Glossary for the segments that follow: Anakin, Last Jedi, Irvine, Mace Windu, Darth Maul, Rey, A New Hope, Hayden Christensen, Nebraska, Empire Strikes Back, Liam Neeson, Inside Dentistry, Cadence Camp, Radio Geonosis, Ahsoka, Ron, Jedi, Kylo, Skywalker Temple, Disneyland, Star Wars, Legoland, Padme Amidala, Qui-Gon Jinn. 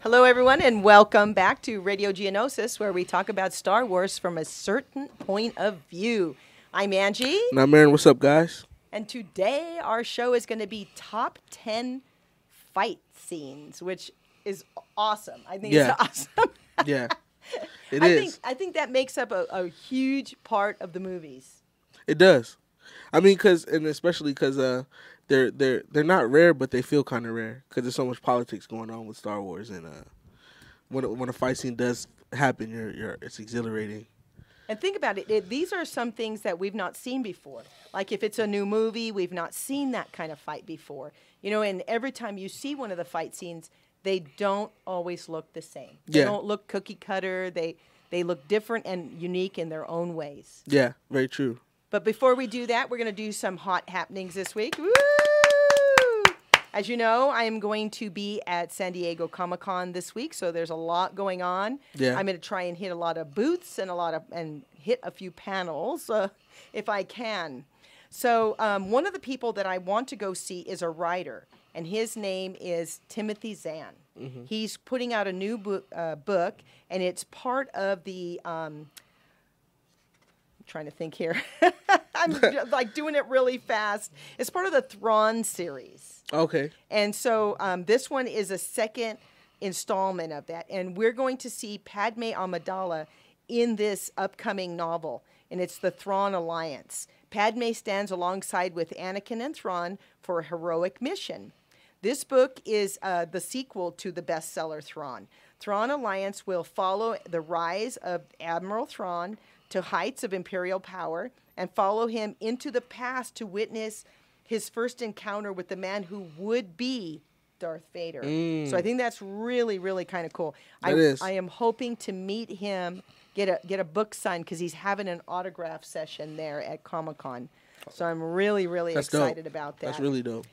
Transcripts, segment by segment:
Hello, everyone, and welcome back to Radio Geonosis, where we talk about Star Wars from a certain point of view. I'm Angie. And I'm Aaron. What's up, guys? And today our show is going to be top 10 fight scenes, which is awesome. I think it's awesome. Yeah, it is. I think that makes up a huge part of the movies. It does. I mean, especially because they're not rare, but they feel kind of rare because there's so much politics going on with Star Wars, and when a fight scene does happen, it's exhilarating. And think about it, these are some things that we've not seen before. Like if it's a new movie, we've not seen that kind of fight before. You know, and every time you see one of the fight scenes, they don't always look the same. They don't look cookie cutter. They look different and unique in their own ways. Yeah, very true. But before we do that, we're going to do some hot happenings this week. Woo! As you know, I am going to be at San Diego Comic-Con this week, so there's a lot going on. Yeah. I'm going to try and hit a lot of booths and hit a few panels if I can. So one of the people that I want to go see is a writer, and his name is Timothy Zahn. Mm-hmm. He's putting out a new book, and it's part of the... trying to think here. I'm like doing it really fast. It's part of the Thrawn series. Okay. And so this one is a second installment of that. And we're going to see Padme Amidala in this upcoming novel. And it's the Thrawn Alliance. Padme stands alongside with Anakin and Thrawn for a heroic mission. This book is the sequel to the bestseller Thrawn. Thrawn Alliance will follow the rise of Admiral Thrawn to heights of imperial power and follow him into the past to witness his first encounter with the man who would be Darth Vader. Mm. So I think that's really, really kind of cool. I am hoping to meet him, get a book signed, because he's having an autograph session there at Comic-Con. So I'm really, really excited about that. That's really dope.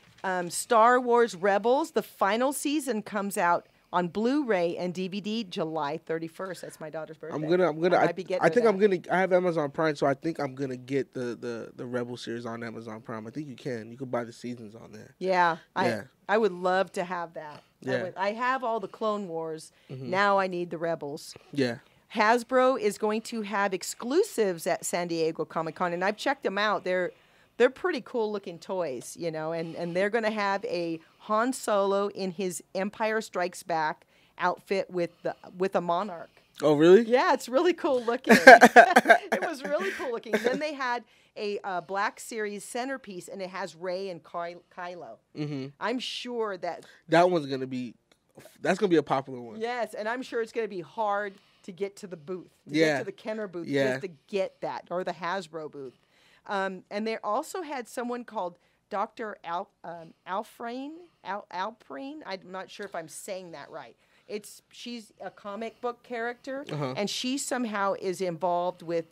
Star Wars Rebels, the final season comes out on Blu-ray and DVD, July 31st. That's my daughter's birthday. I have Amazon Prime, so I think I'm gonna get the Rebel series on Amazon Prime. I think you can. You can buy the seasons on there. Yeah. I would love to have that. Yeah. I have all the Clone Wars. Mm-hmm. Now I need the Rebels. Yeah. Hasbro is going to have exclusives at San Diego Comic-Con, and I've checked them out. They're pretty cool-looking toys, you know, and they're going to have a Han Solo in his Empire Strikes Back outfit with a monarch. Oh, really? Yeah, it's really cool-looking. It was really cool-looking. Then they had a Black Series centerpiece, and it has Rey and Kylo. Mm-hmm. I'm sure that one's going to be... That's going to be a popular one. Yes, and I'm sure it's going to be hard to get to the booth, get to the Kenner booth, just to get that, or the Hasbro booth. And they also had someone called Dr. Alfrine. I'm not sure if I'm saying that right. She's a comic book character, and she somehow is involved with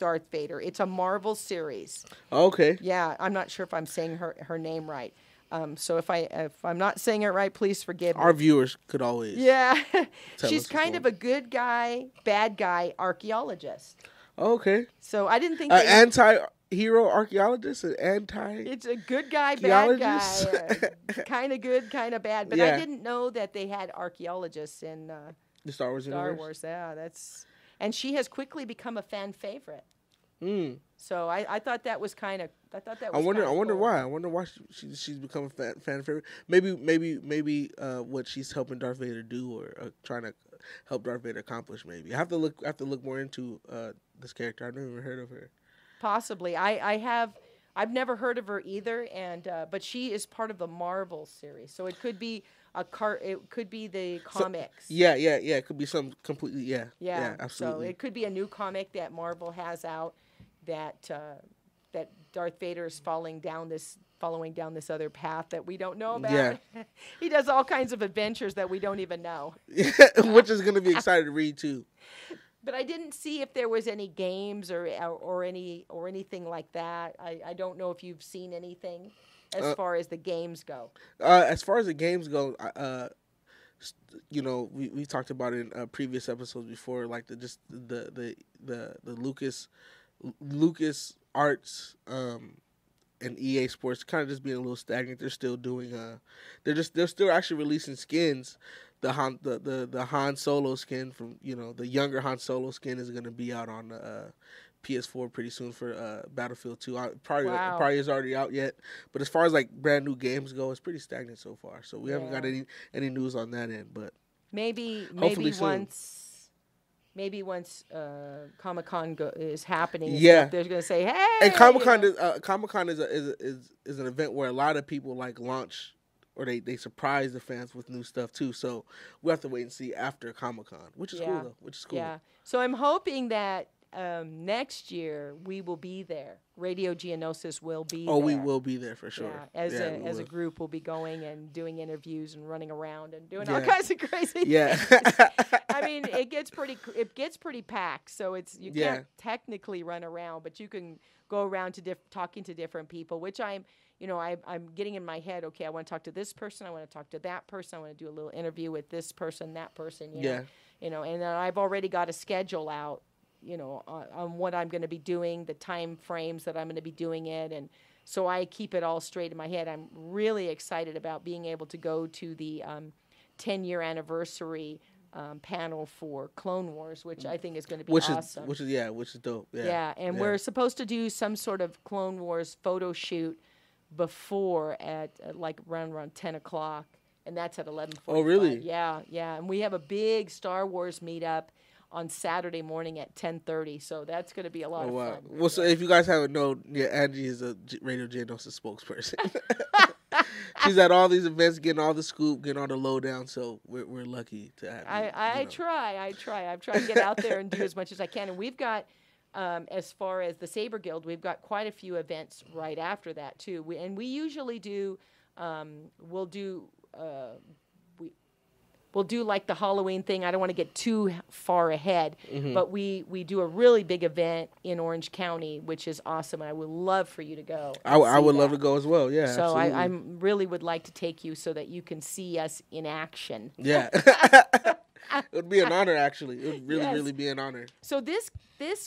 Darth Vader. It's a Marvel series. Okay. Yeah, I'm not sure if I'm saying her name right. So if I'm not saying it right, please forgive me. Our viewers could always. Yeah, she's kind of a good guy, bad guy archaeologist. Okay. So I didn't think anti-hero archaeologist, an anti. It's a good guy, bad guy, kind of good, kind of bad. But I didn't know that they had archaeologists in the Star Wars universe. Star Wars, yeah, and she has quickly become a fan favorite. Mm. So I thought that was kind of. I wonder why she's become a fan favorite. Maybe what she's helping Darth Vader do, or trying to help Darth Vader accomplish. Maybe I have to look more into this character. I've never even heard of her. Possibly. I've never heard of her either, and but she is part of the Marvel series, so it could be it could be the comics. Yeah. It could be some completely. Yeah, absolutely. So it could be a new comic that Marvel has out that Darth Vader is following down this other path that we don't know about. Yeah. He does all kinds of adventures that we don't even know. Which is going to be exciting to read too. But I didn't see if there was any games or anything like that. I don't know if you've seen anything as far as the games go. As far as the games go, you know, we talked about it in previous episodes before, like the Lucas Arts and EA Sports kind of just being a little stagnant. They're still actually releasing skins the Han Solo skin from, you know, the younger Han Solo skin is going to be out on the PS4 pretty soon for Battlefield 2. Probably is already out yet. But as far as like brand new games go, it's pretty stagnant so far. So we haven't got any news on that end. But maybe soon. Maybe once Comic-Con is happening, they're going to say, "Hey!" And Comic-Con, is an event where a lot of people like launch or they surprise the fans with new stuff too. So we have to wait and see after Comic-Con, which is cool though. Yeah. So I'm hoping that next year we will be there. Radio Geonosis will be. Oh, there. We will be there for sure. Yeah. As a group, we'll be going and doing interviews and running around and doing all kinds of crazy things. I mean, it gets pretty packed. So it's you can't technically run around, but you can go around to talking to different people. Which I'm getting in my head. Okay, I want to talk to this person. I want to talk to that person. I want to do a little interview with this person, that person. You know, and then I've already got a schedule out, you know, on what I'm going to be doing, the time frames that I'm going to be doing it. And so I keep it all straight in my head. I'm really excited about being able to go to the 10-year anniversary panel for Clone Wars, which I think is going to be awesome. Which is dope. Yeah, and we're supposed to do some sort of Clone Wars photo shoot before at like around 10 o'clock, and that's at 11:45. Oh, really? Yeah. And we have a big Star Wars meetup on Saturday morning at 10:30, so that's going to be a lot of fun. Well, so if you guys haven't known, Angie is a Radio Geonosis spokesperson. She's at all these events, getting all the scoop, getting all the lowdown. So we're lucky to have. I try to get out there and do as much as I can. And we've got, as far as the Saber Guild, we've got quite a few events right after that too. We usually do. We'll do like the Halloween thing. I don't want to get too far ahead, but we do a really big event in Orange County, which is awesome. And I would love for you to go. I would love to go as well. Yeah. So I really would like to take you so that you can see us in action. Yeah. It would be an honor, actually. It would really be an honor. So this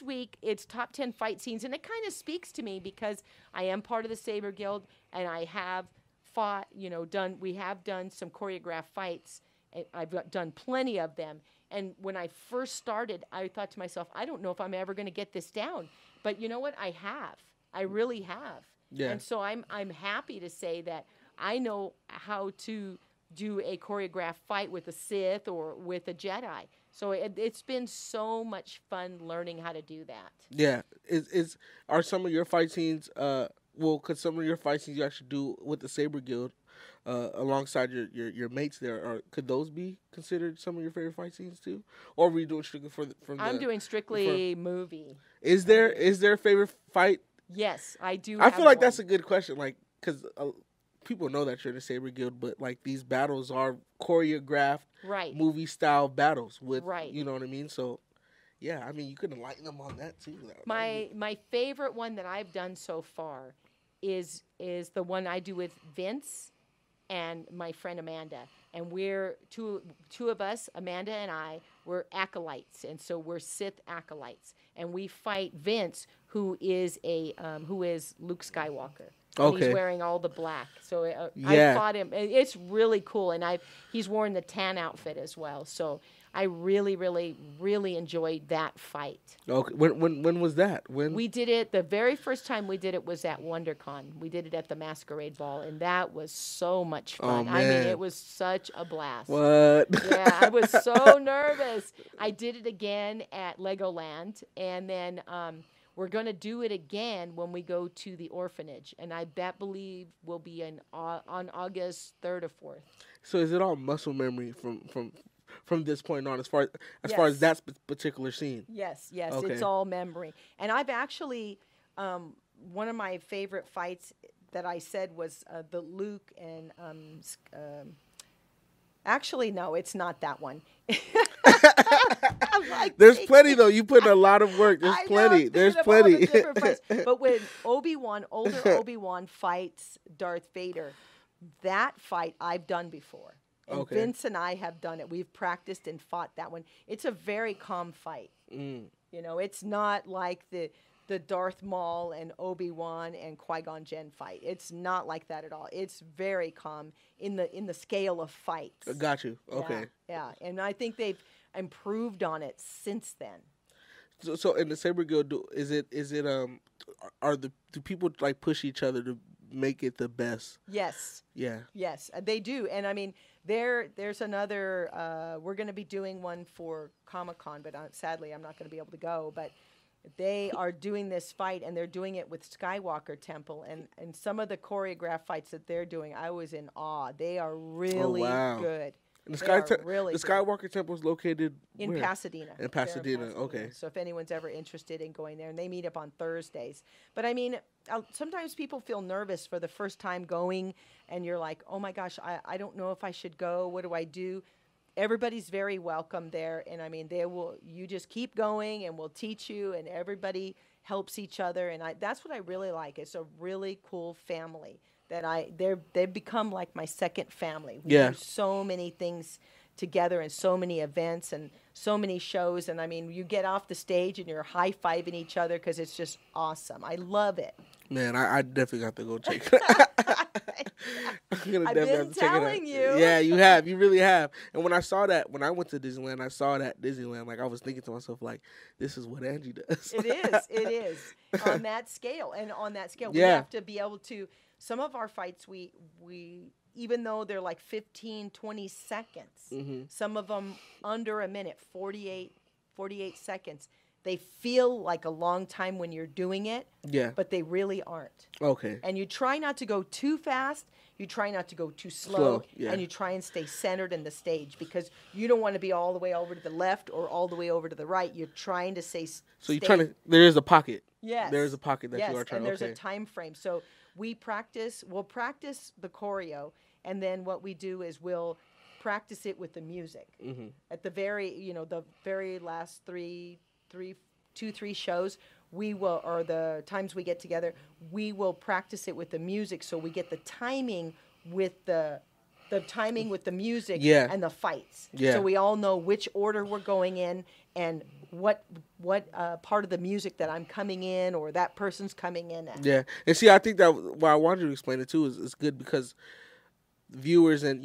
week, it's top 10 fight scenes, and it kind of speaks to me because I am part of the Saber Guild, and I have fought. You know, we have done some choreographed fights. I've done plenty of them. And when I first started, I thought to myself, I don't know if I'm ever going to get this down. But you know what? I have. I really have. Yeah. And so I'm happy to say that I know how to do a choreographed fight with a Sith or with a Jedi. So it's been so much fun learning how to do that. Yeah. Are some of your fight scenes, could some of your fight scenes you actually do with the Saber Guild alongside your mates there, or could those be considered some of your favorite fight scenes too? Or were you doing strictly I'm doing strictly movie. Is there a favorite fight? Yes, I do. I feel like that's a good question, like because people know that you're in the Saber Guild, but like these battles are choreographed, movie style battles with, you know what I mean? So yeah, I mean you could enlighten them on that too. My favorite one that I've done so far is the one I do with Vince and my friend Amanda. And we're two of us, Amanda and I, we're acolytes, and so we're Sith acolytes. And we fight Vince, who is Luke Skywalker. Okay. And he's wearing all the black. So I fought him. It's really cool, and he's worn the tan outfit as well. So I really, really, really enjoyed that fight. Okay. When was that? When we did it, the very first time we did it was at WonderCon. We did it at the Masquerade Ball, and that was so much fun. Oh, I mean, it was such a blast. What? Yeah, I was so nervous. I did it again at Legoland, and then we're going to do it again when we go to the orphanage, and I believe will be on August 3rd or 4th. So is it all muscle memory from this point on, as far as that particular scene? Yes, okay. It's all memory. And I've actually, one of my favorite fights that I said was the Luke and, actually, no, it's not that one. Like, there's plenty, though. You put in a lot of work. There's plenty. But when older Obi-Wan fights Darth Vader, that fight I've done before. And Vince and I have done it. We've practiced and fought that one. It's a very calm fight. You know, it's not like the the Darth Maul and Obi-Wan and Qui-Gon Jinn fight. It's not like that at all. It's very calm in the scale of fights. Got you. Okay. Yeah. And I think they've improved on it since then. So in the Saber Guild, do people like push each other to make it the best? Yes. Yeah. Yes, they do. And I mean, there's another. We're going to be doing one for Comic-Con, but sadly, I'm not going to be able to go. But they are doing this fight, and they're doing it with Skywalker Temple, and some of the choreographed fights that they're doing, I was in awe. They are really good. And the Skywalker Temple is located in Pasadena. In Pasadena, okay. So if anyone's ever interested in going there, and they meet up on Thursdays. But I mean, sometimes people feel nervous for the first time going, and you're like, oh my gosh, I don't know if I should go. What do I do? Everybody's very welcome there, and I mean, you just keep going, and we'll teach you, and everybody helps each other, and that's what I really like. It's a really cool family. They've become like my second family. We do so many things together and so many events and so many shows. And I mean, you get off the stage and you're high-fiving each other because it's just awesome. I love it. Man, I definitely got to go check it out. I've been telling you. Yeah, you have. You really have. And when I saw that, when I went to Disneyland, I saw that Disneyland. Like, I was thinking to myself, like, this is what Angie does. It is. It is. On that scale. And on that scale, we have to be able to... Some of our fights, we even though they're like 15, 20 seconds, some of them under a minute, 48 seconds, they feel like a long time when you're doing it, but they really aren't. Okay. And you try not to go too fast, you try not to go too slow, and you try and stay centered in the stage because you don't want to be all the way over to the left or all the way over to the right. You're trying to stay... So you're trying to... There is a pocket. Yes. There is a pocket that you are trying to... Yes, and there's a time frame. So... We'll practice the choreo, and then what we do is we'll practice it with the music. Mm-hmm. At the very last three shows, the times we get together, we will practice it with the music, so we get the timing with the timing with the music and the fights. Yeah. So we all know which order we're going in and what part of the music that I'm coming in or that person's coming in at. Yeah. And see, I think that why I wanted to explain it too is good because viewers they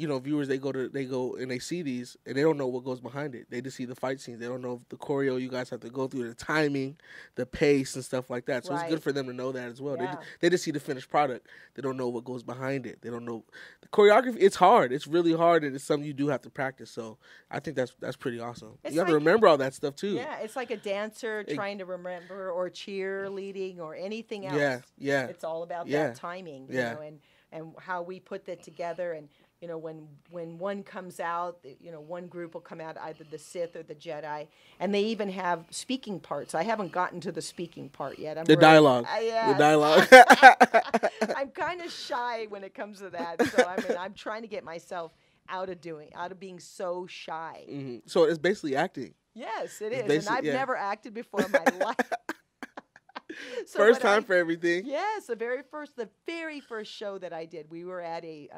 go and they see these and they don't know what goes behind it. They just see the fight scenes. They don't know the choreo you guys have to go through, the timing, the pace and stuff like that. So it's good for them to know that as well. Yeah. They just see the finished product. They don't know what goes behind it. They don't know the choreography. It's hard. It's really hard, and it's something you do have to practice. So I think that's pretty awesome. You have to remember all that stuff too. Yeah, it's like a dancer trying to remember or cheerleading or anything else. Yeah. It's all about that timing. You know, and how we put that together, and you know, when one comes out, you know, one group will come out, either the Sith or the Jedi, and they even have speaking parts. I haven't gotten to the speaking part yet. The dialogue. I'm kind of shy when it comes to that, so I mean, I'm trying to get myself out of being so shy. Mm-hmm. So it's basically acting. Yes, it is, and I've never acted before in my life. So first time for everything. Yes, the very first show that I did, we were at a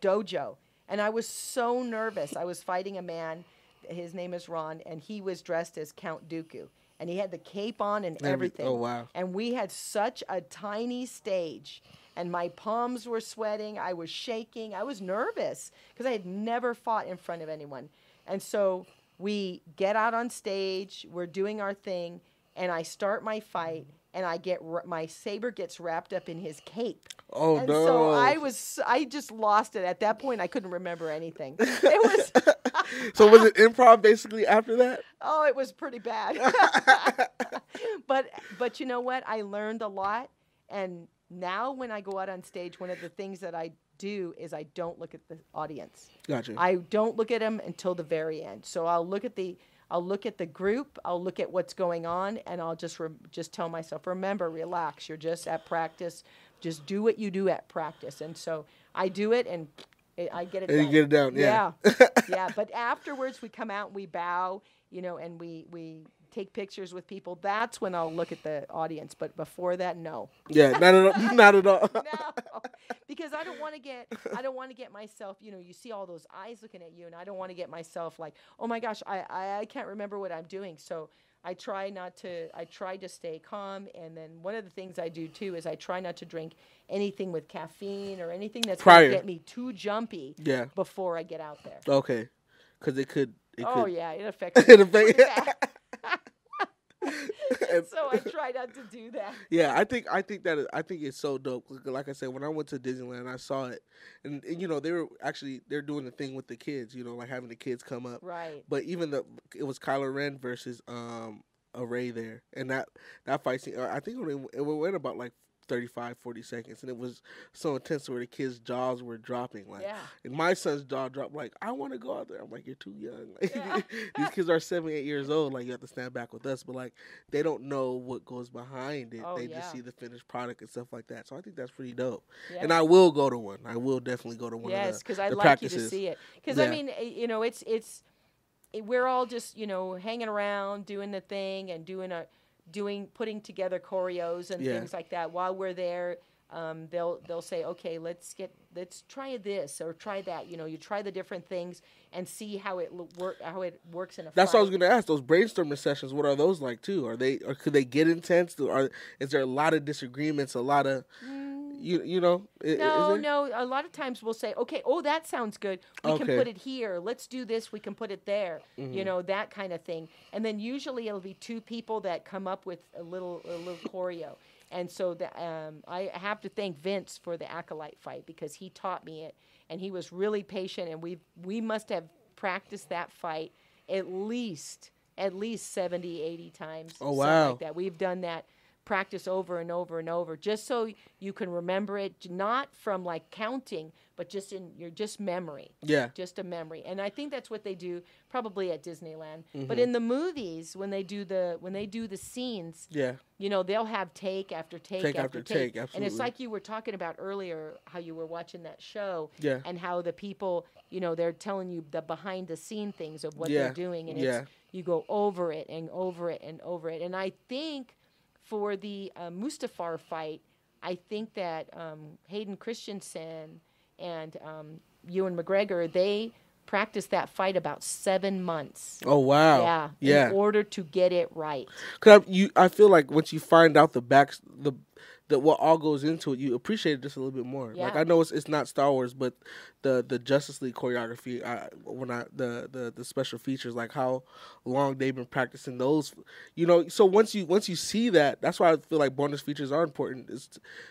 dojo, and I was so nervous. I was fighting a man. His name is Ron, and he was dressed as Count Dooku, and he had the cape on and everything. Oh, wow. And we had such a tiny stage, and my palms were sweating. I was shaking. I was nervous because I had never fought in front of anyone. And so we get out on stage. We're doing our thing. And I start my fight, and I get my saber gets wrapped up in his cape. Oh, and no. So I just lost it. At that point, I couldn't remember anything. It was... So was it improv basically after that? Oh, it was pretty bad. But you know what? I learned a lot, and now when I go out on stage, one of the things that I do is I don't look at the audience. Gotcha. I don't look at them until the very end. So I'll look at the group, I'll look at what's going on, and I'll just tell myself, remember, relax, you're just at practice, just do what you do at practice. And so I do it, and I get it done. And you get it down, yeah. Yeah, but afterwards we come out and we bow, you know, and we take pictures with people. That's when I'll look at the audience, but before that, no. Yeah, not at all. No, because I don't want to get myself, you know, you see all those eyes looking at you, and I don't want to get myself like, oh my gosh, I can't remember what I'm doing. So I try not to, I try to stay calm. And then one of the things I do too is I try not to drink anything with caffeine or anything that's going to get me too jumpy before I get out there. Okay. Because it could. It could, yeah. It affects me. So I try not to do that. Yeah, I think it's so dope. Like I said, when I went to Disneyland, I saw it, and you know they're doing the thing with the kids, you know, like having the kids come up. Right. But even it was Kylo Ren versus Rey there, and that fight scene. I think it went about like 35, 40 seconds, and it was so intense where the kids' jaws were dropping. Like, and my son's jaw dropped. Like, I want to go out there. I'm like, you're too young. Like, these kids are 7, 8 years old. Like, you have to stand back with us. But like, they don't know what goes behind it. They just see the finished product and stuff like that. So I think that's pretty dope. Yeah. And I will go to one. I will definitely go to one. Yes, because I'd like you to see it. Because I mean, you know, it's we're all just, you know, hanging around, doing the thing, and putting together choreos and things like that. While we're there, they'll say, okay, let's try this or try that. You know, you try the different things and see how it works in a fight. That's what I was going to ask. Those brainstorming sessions, what are those like too? Or could they get intense? Is there a lot of disagreements? A lot of you know? No. A lot of times we'll say, okay, oh, that sounds good. We can put it here. Let's do this. We can put it there. Mm-hmm. You know, that kind of thing. And then usually it'll be two people that come up with a little choreo. And so I have to thank Vince for the Acolyte fight because he taught me it, and he was really patient. And we must have practiced that fight at least 70, 80 times. Oh wow! Like that. We've done that practice over and over and over, just so you can remember it, not from like counting, but just in your memory. Yeah. Just a memory. And I think that's what they do probably at Disneyland. Mm-hmm. But in the movies, when they do the scenes, you know, they'll have take after take, take after take. Absolutely. And it's like you were talking about earlier, how you were watching that show and how the people, you know, they're telling you the behind the scene things of what they're doing, and it's, you go over it and over it and over it. And I think for the Mustafar fight, I think that Hayden Christensen and Ewan McGregor, they practiced that fight about 7 months. Oh, wow. Yeah. In order to get it right. Because I feel like once you find out that what all goes into it, you appreciate it just a little bit more. Yeah. Like, I know it's not Star Wars, but the Justice League choreography, the special features, like how long they've been practicing those, you know. So once you see that, that's why I feel like bonus features are important.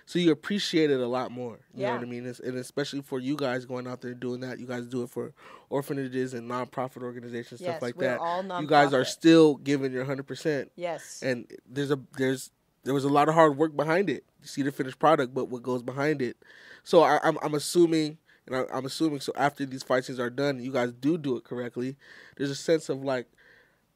So you appreciate it a lot more. You know what I mean? And especially for you guys going out there doing that, you guys do it for orphanages and nonprofit organizations, stuff like that. All nonprofit. You guys are still giving your 100%. Yes. And there was a lot of hard work behind it. You see the finished product, but what goes behind it. So I'm assuming. So after these fight scenes are done, you guys do it correctly. There's a sense of like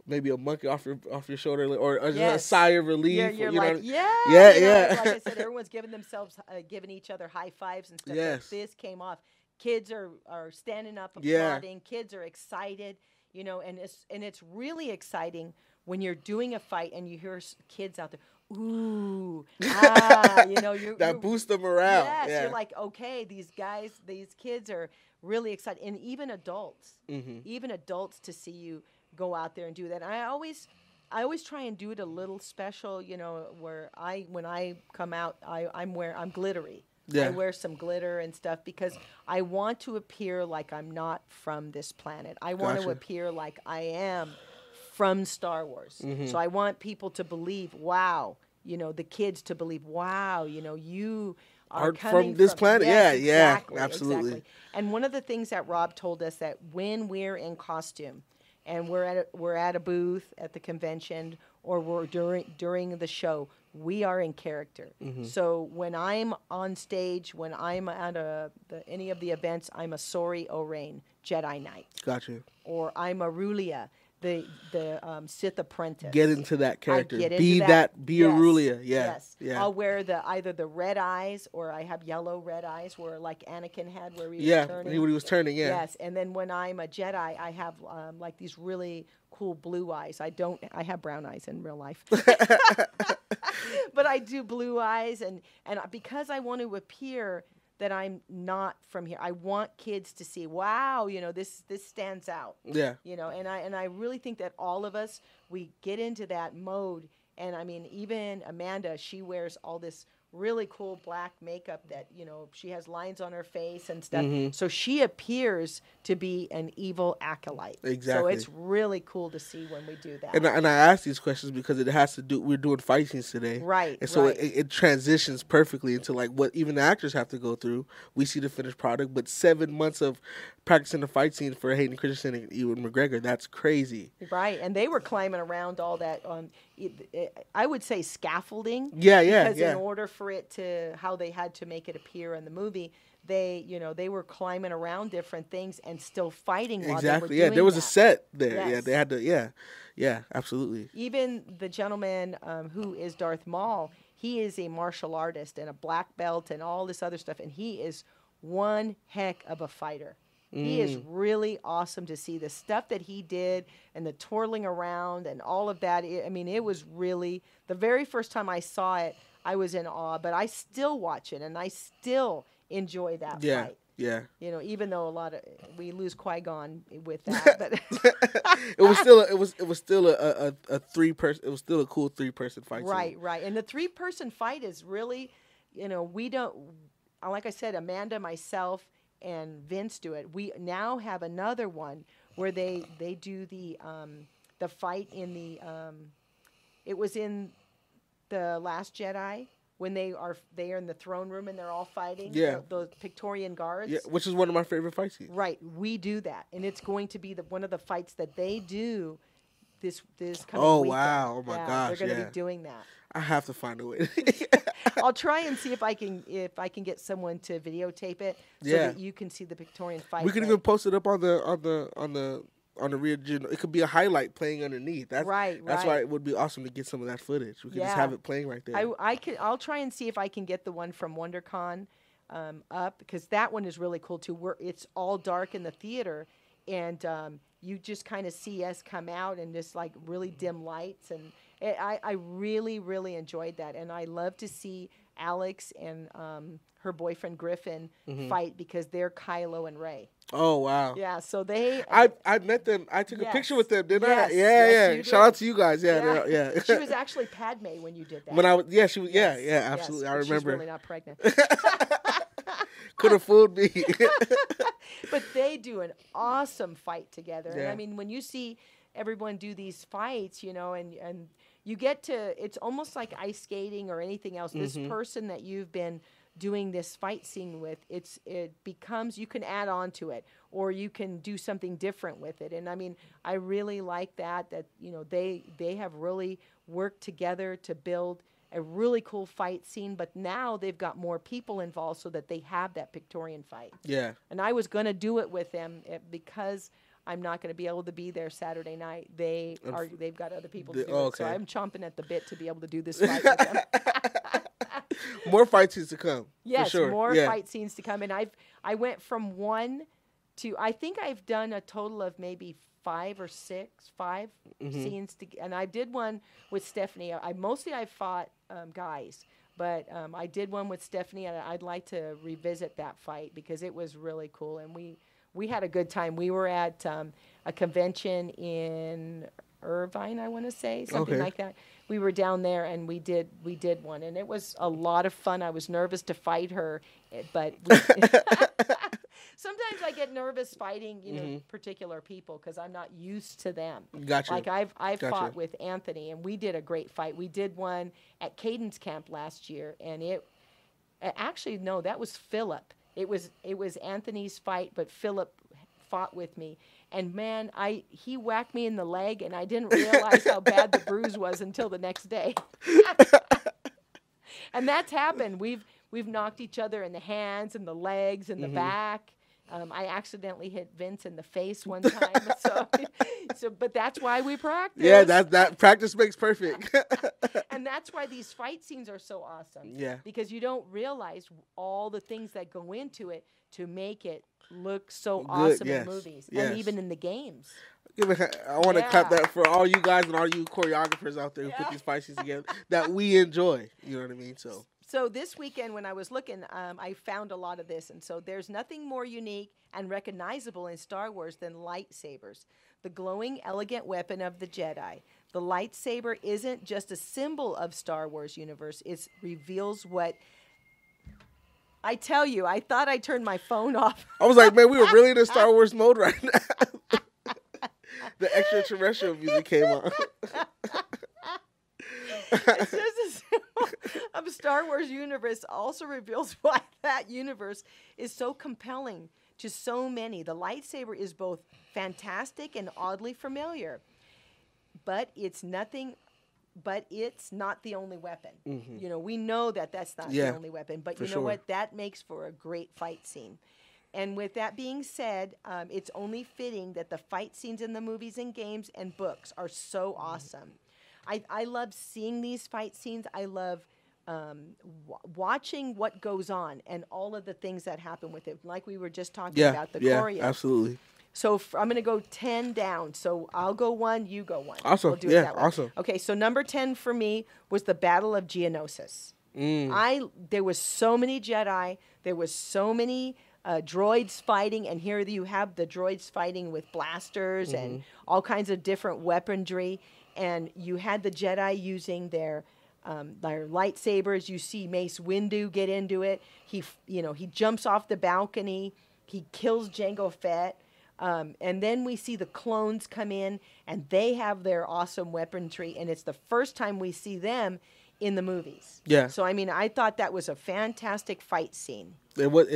maybe a monkey off your shoulder, or a sigh of relief. You're you like, know? Yeah. Like I said, everyone's giving each other high fives and stuff. Yes. Like, this came off. Kids are standing up, applauding. Kids are excited. You know, and it's really exciting when you're doing a fight and you hear kids out there. Ooh, you know, that boosts the morale. Yes, you're like, okay, these kids are really excited, and even adults, to see you go out there and do that. And I always try and do it a little special, you know, where when I come out, I'm glittery. Yeah. I wear some glitter and stuff because I want to appear like I'm not from this planet. I want to appear like I am from Star Wars. Mm-hmm. So I want people to believe, wow, you know, the kids to believe, wow, you know, you are coming from this planet. Yes, exactly, absolutely. Exactly. And one of the things that Rob told us, that when we're in costume and we're at a booth at the convention, or we're during the show, we are in character. Mm-hmm. So when I'm on stage, when I'm at any of the events, I'm a Sori Orain, Jedi Knight. Gotcha. Or I'm a Rulia, the Sith apprentice. Get into that character. Be Aurelia. Yes. I'll wear either the red eyes, or I have yellow red eyes, where like Anakin had, where he was turning. Yeah, when he was turning. Yeah. Yes, and then when I'm a Jedi, I have like these really cool blue eyes. I have brown eyes in real life, but I do blue eyes, and because I want to appear that I'm not from here. I want kids to see, wow, you know, this stands out. Yeah. You know, and I really think that all of us, we get into that mode. And I mean, even Amanda, she wears all this really cool black makeup that, you know, she has lines on her face and stuff. Mm-hmm. So she appears to be an evil acolyte. Exactly. So it's really cool to see when we do that. And I ask these questions because it has to do, we're doing fight scenes today. Right. And so it transitions perfectly into like what even the actors have to go through. We see the finished product, but 7 months of practicing the fight scene for Hayden Christensen and Ewan McGregor, that's crazy. Right. And they were climbing around all that on, I would say scaffolding. Yeah, yeah, because in order for it to, how they had to make it appear in the movie, they, you know, they were climbing around different things and still fighting while they were doing that. There was a set there. Yes. Yeah, they had to, yeah, absolutely. Even the gentleman who is Darth Maul, he is a martial artist and a black belt and all this other stuff, and he is one heck of a fighter. He is really awesome to see the stuff that he did and the twirling around and all of that. I mean, it was really, the very first time I saw it, I was in awe, but I still watch it and I still enjoy that fight. Yeah. You know, even though we lose Qui-Gon with that, but it was still a three-person, it was still a cool three-person fight. Right. And the three-person fight is really, you know, we don't, like I said, Amanda, myself, and Vince do it. We now have another one where they do the fight in the it was in the Last Jedi when they are in the throne room and they're all fighting. Yeah, those Praetorian guards. Yeah, which is one of my favorite fight scenes. Right, we do that, and it's going to be one of the fights that they do this coming weekend. Wow! Oh my gosh! They're going to be doing that. I have to find a way. I'll try and see if I can get someone to videotape it so that you can see the Victorian fight. We can even post it up on the rear. It could be a highlight playing underneath. That's why it would be awesome to get some of that footage. We could just have it playing right there. I'll try and see if I can get the one from WonderCon up, because that one is really cool too. It's all dark in the theater, and you just kind of see us come out and just like really dim lights, and I really, really enjoyed that. And I love to see Alex and her boyfriend Griffin fight, because they're Kylo and Rey. Oh, wow. Yeah, so they... I met them. I took a picture with them, didn't I? Yeah. Shout out to you guys. Yeah. She was actually Padme when you did that. Yeah, absolutely. I remember. She's really not pregnant. Could have fooled me. But they do an awesome fight together. Yeah. And I mean, when you see everyone do these fights, you know, and you get to, it's almost like ice skating or anything else. This person that you've been doing this fight scene with, it becomes, you can add on to it or you can do something different with it. And I mean, I really like that, you know, they have really worked together to build a really cool fight scene, but now they've got more people involved so that they have that Pictorian fight. Yeah. And I was going to do it with them because I'm not going to be able to be there Saturday night. They've got other people to do it, so I'm chomping at the bit to be able to do this fight with them. More fight scenes to come. Yes, for sure. more fight scenes to come. And I went from one to, I think I've done a total of maybe five scenes, and I did one with Stephanie. I mostly fought guys, but I did one with Stephanie, and I'd like to revisit that fight because it was really cool, and we had a good time. We were at a convention in Irvine, I want to say, something like that. We were down there and we did one, and it was a lot of fun. I was nervous to fight her, but sometimes I get nervous fighting, you know, particular people because I'm not used to them. Gotcha. Like I've fought with Anthony, and we did a great fight. We did one at Cadence Camp last year, and that was Philip. It was Anthony's fight, but Philip fought with me. And man, he whacked me in the leg, and I didn't realize how bad the bruise was until the next day. And that's happened. We've knocked each other in the hands and the legs and the back. I accidentally hit Vince in the face one time. So but that's why we practice. Yeah, that practice makes perfect. And that's why these fight scenes are so awesome. Yeah. Because you don't realize all the things that go into it to make it look so awesome in movies and even in the games. I want to clap that for all you guys and all you choreographers out there who put these fight scenes together that we enjoy. You know what I mean? So So this weekend when I was looking, I found a lot of this. And so there's nothing more unique and recognizable in Star Wars than lightsabers, the glowing, elegant weapon of the Jedi. The lightsaber isn't just a symbol of Star Wars universe. It reveals what... I tell you, I thought I turned my phone off. I was like, man, we were really in a Star Wars mode right now. The extraterrestrial music came on. It's just a symbol of Star Wars universe also reveals why that universe is so compelling to so many. The lightsaber is both fantastic and oddly familiar, but it's nothing. But it's not the only weapon. Mm-hmm. You know, we know that that's not the only weapon. But you know what? That makes for a great fight scene. And with that being said, it's only fitting that the fight scenes in the movies and games and books are so awesome. I love seeing these fight scenes. I love watching what goes on and all of the things that happen with it. Like we were just talking about, the choreo. Yeah, absolutely. So I'm going to go 10 down. So I'll go one, you go one. Awesome. We'll do it that way. Awesome. Okay, so number 10 for me was the Battle of Geonosis. There was so many Jedi. There was so many droids fighting. And here you have the droids fighting with blasters and all kinds of different weaponry. And you had the Jedi using their lightsabers. You see Mace Windu get into it. He jumps off the balcony. He kills Jango Fett. And then we see the clones come in, and they have their awesome weaponry, and it's the first time we see them in the movies. Yeah. So, I mean, I thought that was a fantastic fight scene. It was.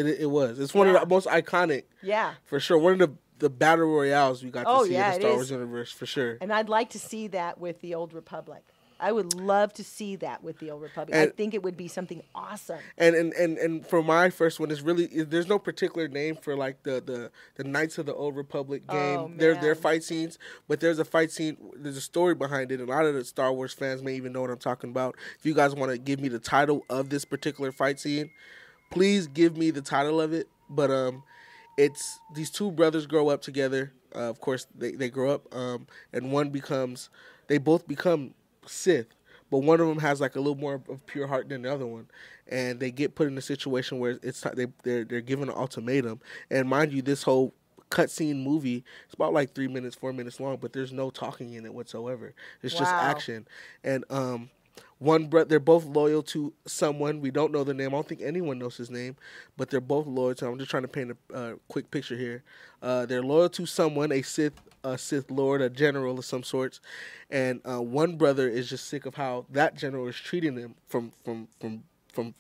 It's one of the most iconic. Yeah. For sure. One of the battle royales we got to see in the Star Wars universe, for sure. And I'd like to see that with the Old Republic. I would love to see that with the Old Republic. And I think it would be something awesome. And for my first one, it's really there's no particular name for like the Knights of the Old Republic game. Oh, their fight scenes, but there's a fight scene. There's a story behind it. A lot of the Star Wars fans may even know what I'm talking about. If you guys want to give me the title of this particular fight scene, please give me the title of it. But it's these two brothers grow up together. Of course, they grow up, and they both become Sith, but one of them has like a little more of pure heart than the other one, and they get put in a situation where they're given an ultimatum. And mind you, this whole cutscene movie, it's about like 3 minutes, 4 minutes long, but there's no talking in it whatsoever. It's just action. And they're both loyal to someone. We don't know the name. I don't think anyone knows his name, but they're both loyal to him. I'm just trying to paint a quick picture here. They're loyal to someone, a Sith Lord, a general of some sorts, and one brother is just sick of how that general is treating him from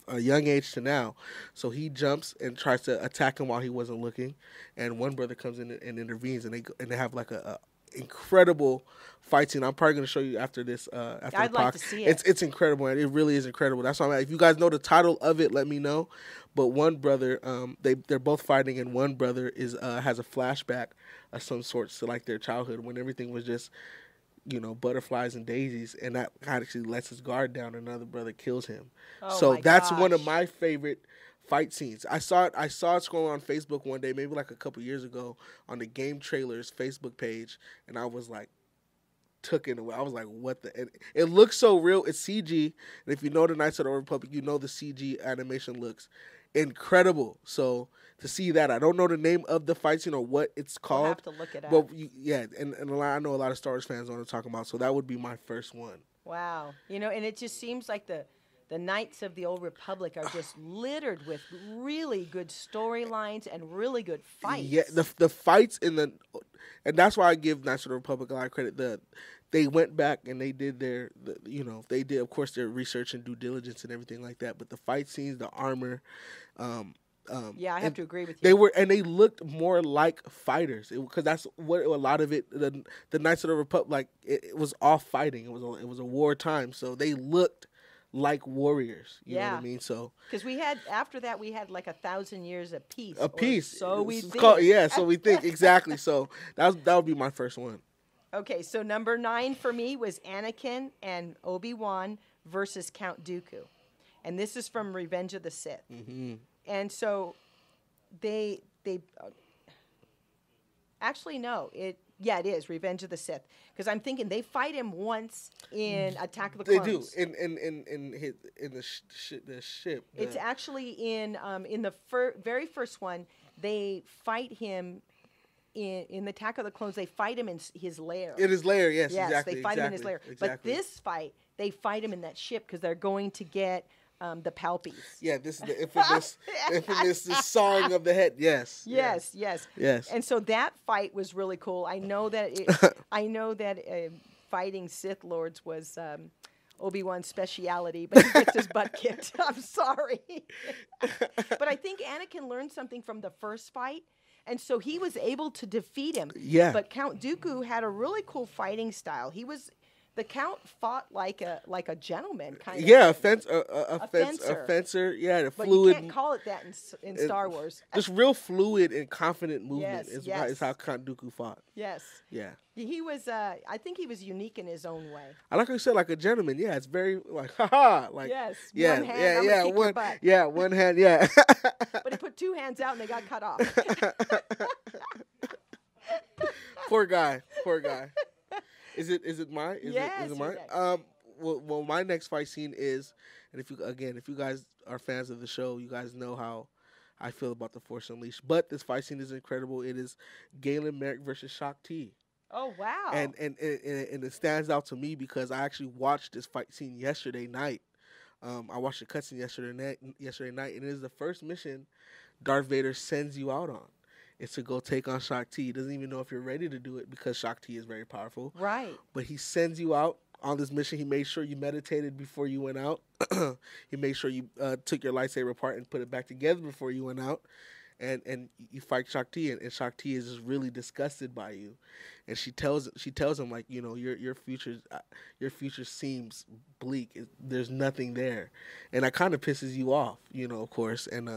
a young age to now. So he jumps and tries to attack him while he wasn't looking, and one brother comes in and intervenes, and they have like a incredible fight scene. I'm probably going to show you after this. I'd like to see it. It's incredible, and it really is incredible. That's why I'm at. If you guys know the title of it, let me know. But one brother, they're both fighting, and one brother has a flashback of some sorts to like their childhood when everything was just, you know, butterflies and daisies, and that actually lets his guard down, and another brother kills him. Oh, so that's one of my favorite fight scenes. I saw it scrolling on Facebook one day, maybe like a couple years ago, on the Game Trailers Facebook page, and I was like, took it away. I was like, what the? And it looks so real. It's CG, and if you know the Knights of the Old Republic, you know the CG animation looks incredible. So to see that, I don't know the name of the fight scene or what it's called. We'll have to look it up. But I know a lot of Star Wars fans know what I'm talking about. So that would be my first one. Wow, and it just seems like the Knights of the Old Republic are just littered with really good storylines and really good fights. Yeah, the fights and that's why I give Knights of the Republic a lot of credit. They went back and they did their research and due diligence and everything like that. But the fight scenes, the armor, I have to agree with you. They looked more like fighters, because that's what a lot of it. The Knights of the Republic, like it was all fighting. It was a war time, so they looked like warriors. You know what I mean? So because after that we had like 1,000 years of peace. So we think. So we think exactly. So that would be my first one. Okay, so number 9 for me was Anakin and Obi-Wan versus Count Dooku. And this is from Revenge of the Sith. Mm-hmm. And so they actually, no, it Yeah, it is Revenge of the Sith, because I'm thinking they fight him once in Attack of the Clones. They do in the ship. Man. It's actually in the very first one they fight him. In the Attack of the Clones, they fight him in his lair. In his lair, yes, yes, exactly. They fight him in his lair. Exactly. But this fight, they fight him in that ship because they're going to get the Palpies. Yeah, this is the infamous, this song of the head. Yes, yes, yes, yes. And so that fight was really cool. I know that. I know that fighting Sith Lords was Obi-Wan's speciality, but he gets his butt kicked. I'm sorry, but I think Anakin learned something from the first fight. And so he was able to defeat him. Yeah. But Count Dooku had a really cool fighting style. He was, the Count fought like a gentleman kind of. Yeah, a fencer. Yeah, the fluid. You can't call it that in Star Wars. Just real fluid and confident movement is how Count Dooku fought. Yes. Yeah. He was. I think he was unique in his own way. I like how you said, like a gentleman. Yeah, it's very like, haha, like yes, yeah, one hand, one hand, yeah. But he put two hands out and they got cut off. Poor guy. Is it mine? Well, my next fight scene is, and if you guys are fans of the show, you guys know how I feel about the Force Unleashed. But this fight scene is incredible. It is Galen Merrick versus Shaak Ti. Oh wow! And it stands out to me because I actually watched this fight scene yesterday night. I watched the cutscene yesterday night, and it is the first mission Darth Vader sends you out on. It's to go take on Shaak Ti. He doesn't even know if you're ready to do it because Shaak Ti is very powerful. Right. But he sends you out on this mission. He made sure you meditated before you went out. He made sure you took your lightsaber apart and put it back together before you went out. And you fight Shaak Ti, and Shaak Ti is just really disgusted by you, and she tells him, like, you know, your future seems bleak. There's nothing there, and that kind of pisses you off, you know, of course. And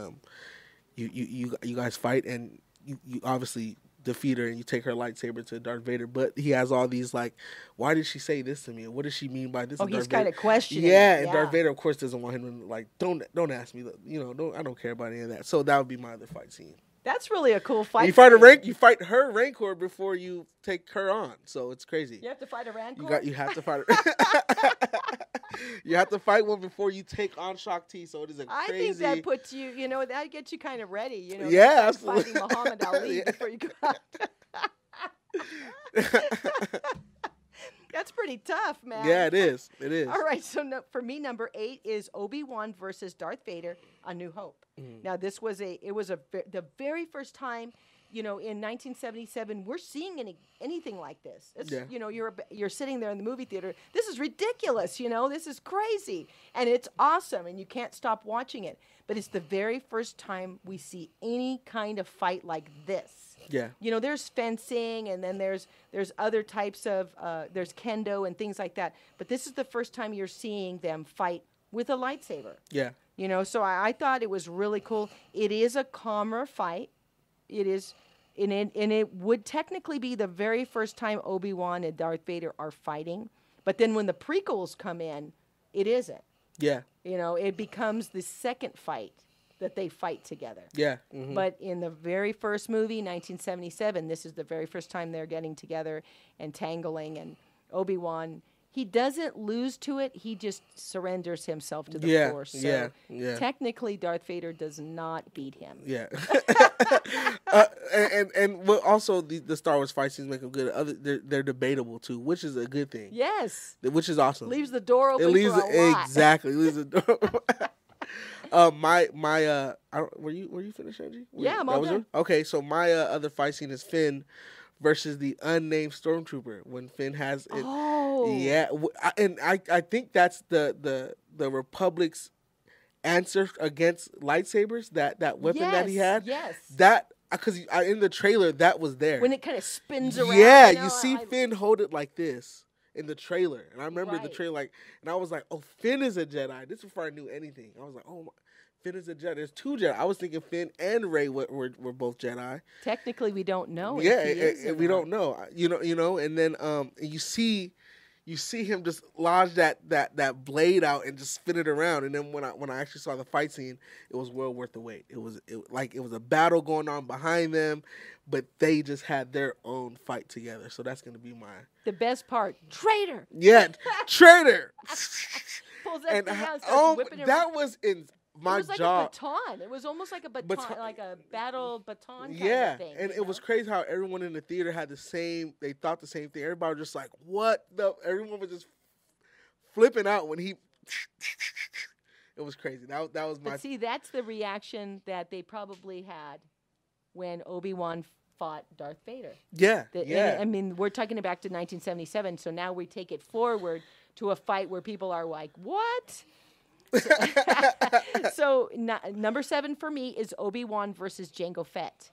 you guys fight, and you obviously defeat her, and you take her lightsaber to Darth Vader. But he has all these, like, why did she say this to me? What does she mean by this? Oh, he's kind of questioning. Yeah, and Darth Vader, of course, doesn't want him to, like, don't ask me. You know, I don't care about any of that. So that would be my other fight scene. That's really a cool fight. You fight her Rancor before you take her on. So it's crazy. You have to fight a Rancor. You have to fight one before you take on Shaak Ti, so it is crazy. I think that puts you, you know, that gets you kind of ready, you know. Yeah, absolutely. Fighting Muhammad Ali before you go out. That's pretty tough, man. Yeah, it is. It is. All right, so for me, number 8 is Obi-Wan versus Darth Vader, A New Hope. Mm. Now, this was the very first time, you know, in 1977, we're seeing anything like this. You know, you're sitting there in the movie theater. This is ridiculous, you know. This is crazy, and it's awesome, and you can't stop watching it. But it's the very first time we see any kind of fight like this. Yeah. You know, there's fencing, and then there's other types of there's kendo and things like that. But this is the first time you're seeing them fight with a lightsaber. Yeah. You know, so I thought it was really cool. It is a calmer fight. It is, and it would technically be the very first time Obi-Wan and Darth Vader are fighting. But then when the prequels come in, it isn't. Yeah. You know, it becomes the second fight that they fight together. Yeah. Mm-hmm. But in the very first movie, 1977, this is the very first time they're getting together and tangling. And Obi-Wan, he doesn't lose to it. He just surrenders himself to the Force. So technically, Darth Vader does not beat him. Yeah. Well, also the Star Wars fight scenes make them good. They're debatable too, which is a good thing. Yes. Which is awesome. Leaves the door open. Exactly. Leaves the door open. Were you finished, Angie? Yeah, I'm all done. Okay, so my other fight scene is Finn versus the unnamed stormtrooper when Finn has it. Oh. Yeah, and I think that's the Republic's answer against lightsabers, that weapon that he had. Yes. That, because in the trailer, that was there. When it kind of spins around. Yeah, you see Finn hold it like this in the trailer. And I remember the trailer, like, and I was like, oh, Finn is a Jedi. This is before I knew anything. I was like, oh, my. Finn is a Jedi. There's two Jedi. I was thinking Finn and Rey were both Jedi. Technically, we don't know. Yeah, we don't know. You know, and then you see you see him just lodge that blade out and just spin it around. And then when I actually saw the fight scene, it was well worth the wait. It was a battle going on behind them, but they just had their own fight together. So that's gonna be the best part. Traitor. Yeah, traitor. Pulls that thing out, that was in my jaw. It was like a baton. It was almost like a baton, like a battle baton kind of thing. And it was crazy how everyone in the theater had they thought the same thing. Everybody was just like, what the? Everyone was just flipping out when he, it was crazy. That was my. But see, that's the reaction that they probably had when Obi-Wan fought Darth Vader. Yeah, yeah. I mean, we're talking back to 1977, so now we take it forward to a fight where people are like, what? So number 7 for me is Obi-Wan versus Jango Fett.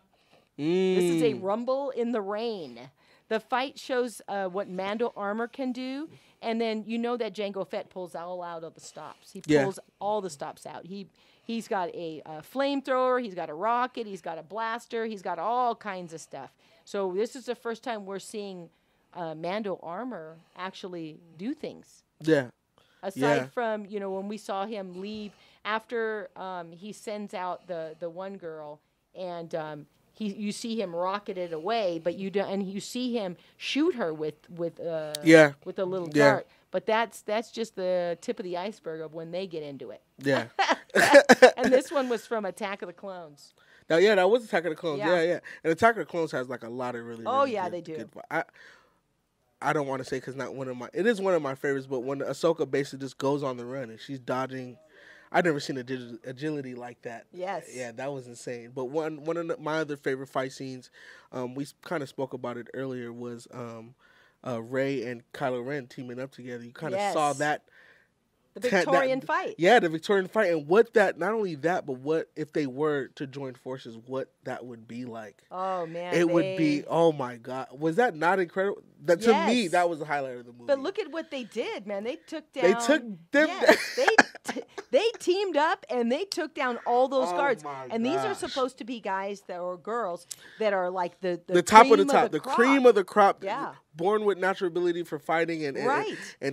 Mm. This is a rumble in the rain. The fight shows what Mando armor can do, and then you know that Jango Fett pulls all out of the stops. He pulls all the stops out. He's got a flamethrower. He's got a rocket. He's got a blaster. He's got all kinds of stuff. So this is the first time we're seeing Mando armor actually do things. Yeah. Aside from, you know, when we saw him leave after he sends out the one girl, and you see him rocketed away, but you see him shoot her with a little dart. But that's just the tip of the iceberg of when they get into it. Yeah. And this one was from Attack of the Clones. Now, yeah, that was Attack of the Clones. Yeah, yeah. And Attack of the Clones has like a lot of really. Oh really good, they do. Good, I don't want to say because it is one of my favorites, but when Ahsoka basically just goes on the run and she's dodging, I've never seen agility like that. Yes. Yeah, that was insane. But one of my other favorite fight scenes, we kind of spoke about it earlier, was Rey and Kylo Ren teaming up together. You kind of saw that. The Victorian fight. Yeah, the Victorian fight. And what that, not only that, but what if they were to join forces, what that would be like. Oh, man. It would be, oh, my God. Was that not incredible? That, to me, that was the highlight of the movie. But look at what they did, man. They took down. They took them. Yes, they teamed up and they took down all those guards. And these are supposed to be guys that or girls that are like the top of the top. The cream of the crop. Yeah. Born with natural ability for fighting and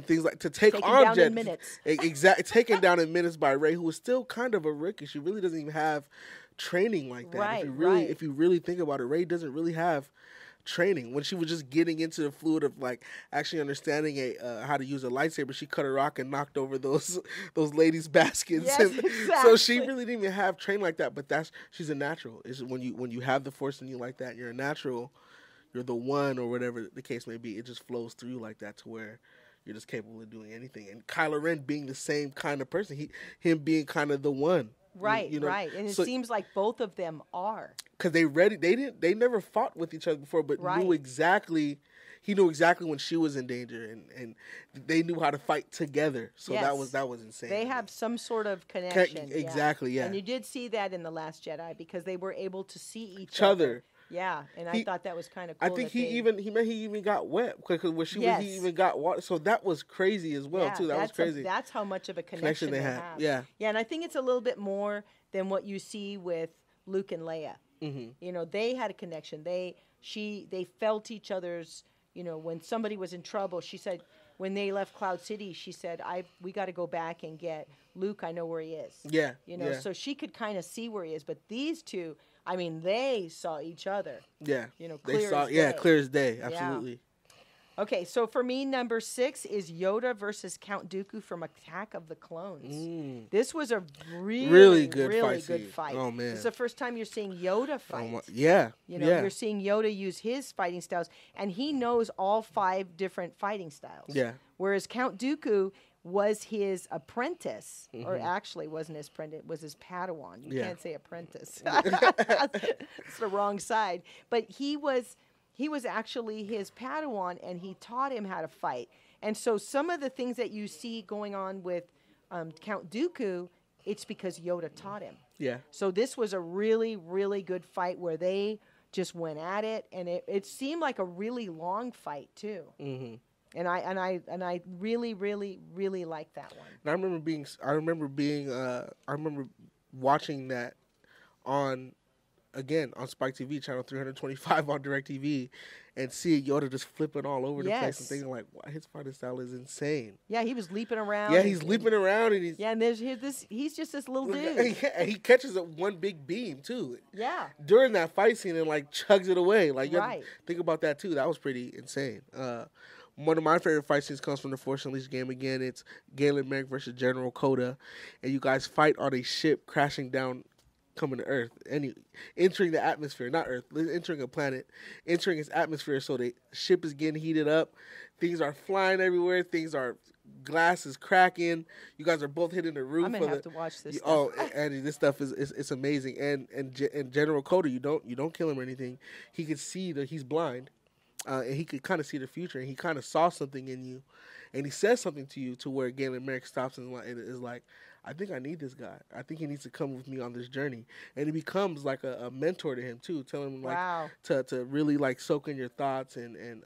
things like to take on Jedi. Taken down in minutes. Exactly, taken down in minutes by Rey, who is still kind of a rookie. She really doesn't even have training like that. Right, if you really think about it, Rey doesn't really have training. When she was just getting into the fluid of like actually understanding how to use a lightsaber, she cut a rock and knocked over those ladies' baskets. Yes, exactly. So she really didn't even have training like that. But she's a natural. It's when you have the force in you like that, you're a natural. You're the one, or whatever the case may be. It just flows through like that to where you're just capable of doing anything. And Kylo Ren being the same kind of person, him being kind of the one, right? You know? Right. And so, it seems like both of them are because they never fought with each other before, but knew exactly. He knew exactly when she was in danger, and they knew how to fight together. So that was insane. They have some sort of connection. Exactly. Yeah. And you did see that in The Last Jedi because they were able to see each other. Yeah, and I thought that was kind of cool. I think he even got wet because when she was, he even got water. So that was crazy as well, too. That was crazy. That's how much of a connection they have. Yeah. Yeah, and I think it's a little bit more than what you see with Luke and Leia. Mm-hmm. You know, they had a connection. They felt each other's, you know, when somebody was in trouble, she said when they left Cloud City, she said, we got to go back and get Luke. I know where he is. Yeah. You know, so she could kind of see where he is, but these two, I mean, they saw each other. Yeah. You know, clear as day. Absolutely. Yeah. Okay, so for me, number 6 is Yoda versus Count Dooku from Attack of the Clones. Mm. This was a really, really good fight. Oh, man. It's the first time you're seeing Yoda fight. You know, you're seeing Yoda use his fighting styles, and he knows all 5 different fighting styles. Yeah. Whereas Count Dooku was his apprentice, mm-hmm. or actually wasn't his apprentice, was his Padawan. You can't say apprentice. It's the wrong side. But he was actually his Padawan, and he taught him how to fight. And so some of the things that you see going on with Count Dooku, it's because Yoda taught him. Yeah. So this was a really, really good fight where they just went at it, and it seemed like a really long fight, too. Mm-hmm. And I really, really, really liked that one. And I remember watching that on again on Spike TV channel 325 on DirecTV and see Yoda just flipping all over the place and thinking like, wow, his fighting style is insane. Yeah, he was leaping around. Yeah, he's leaping around and he's and there's he's just this little dude. Yeah, he catches one big beam too. Yeah. During that fight scene and like chugs it away. Like think about that too. That was pretty insane. One of my favorite fight scenes comes from the Force Unleashed game again. It's Galen Merrick versus General Coda, and you guys fight on a ship crashing down, coming to Earth, and entering the atmosphere, not Earth, entering a planet, entering its atmosphere, so the ship is getting heated up, things are flying everywhere, glass is cracking, you guys are both hitting the roof. I'm going to have to watch this stuff. Oh, and this stuff is amazing, and General Coda, you don't kill him or anything, he could see that he's blind. And he could kind of see the future, and he kind of saw something in you, and he says something to you to where Galen Merrick stops and is like, I think I need this guy. I think he needs to come with me on this journey. And he becomes like a mentor to him too, telling him like to really like soak in your thoughts and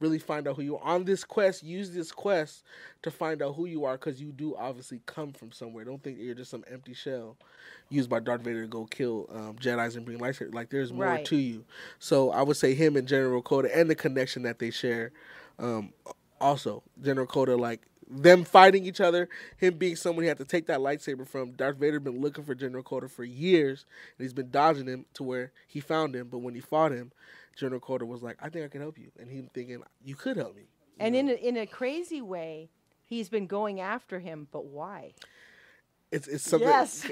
really find out who you are. On this quest, use this quest to find out who you are, because you do obviously come from somewhere. Don't think you're just some empty shell used by Darth Vader to go kill Jedis and bring lightsaber. Like, there's more to you. So I would say him and General Coda and the connection that they share. Also, General Coda, like, them fighting each other, him being someone he had to take that lightsaber from. Darth Vader been looking for General Coda for years, and he's been dodging him to where he found him. But when he fought him, General Coda was like, I think I can help you. And him thinking, you could help me. In a crazy way, he's been going after him, but why? It's something. Yes.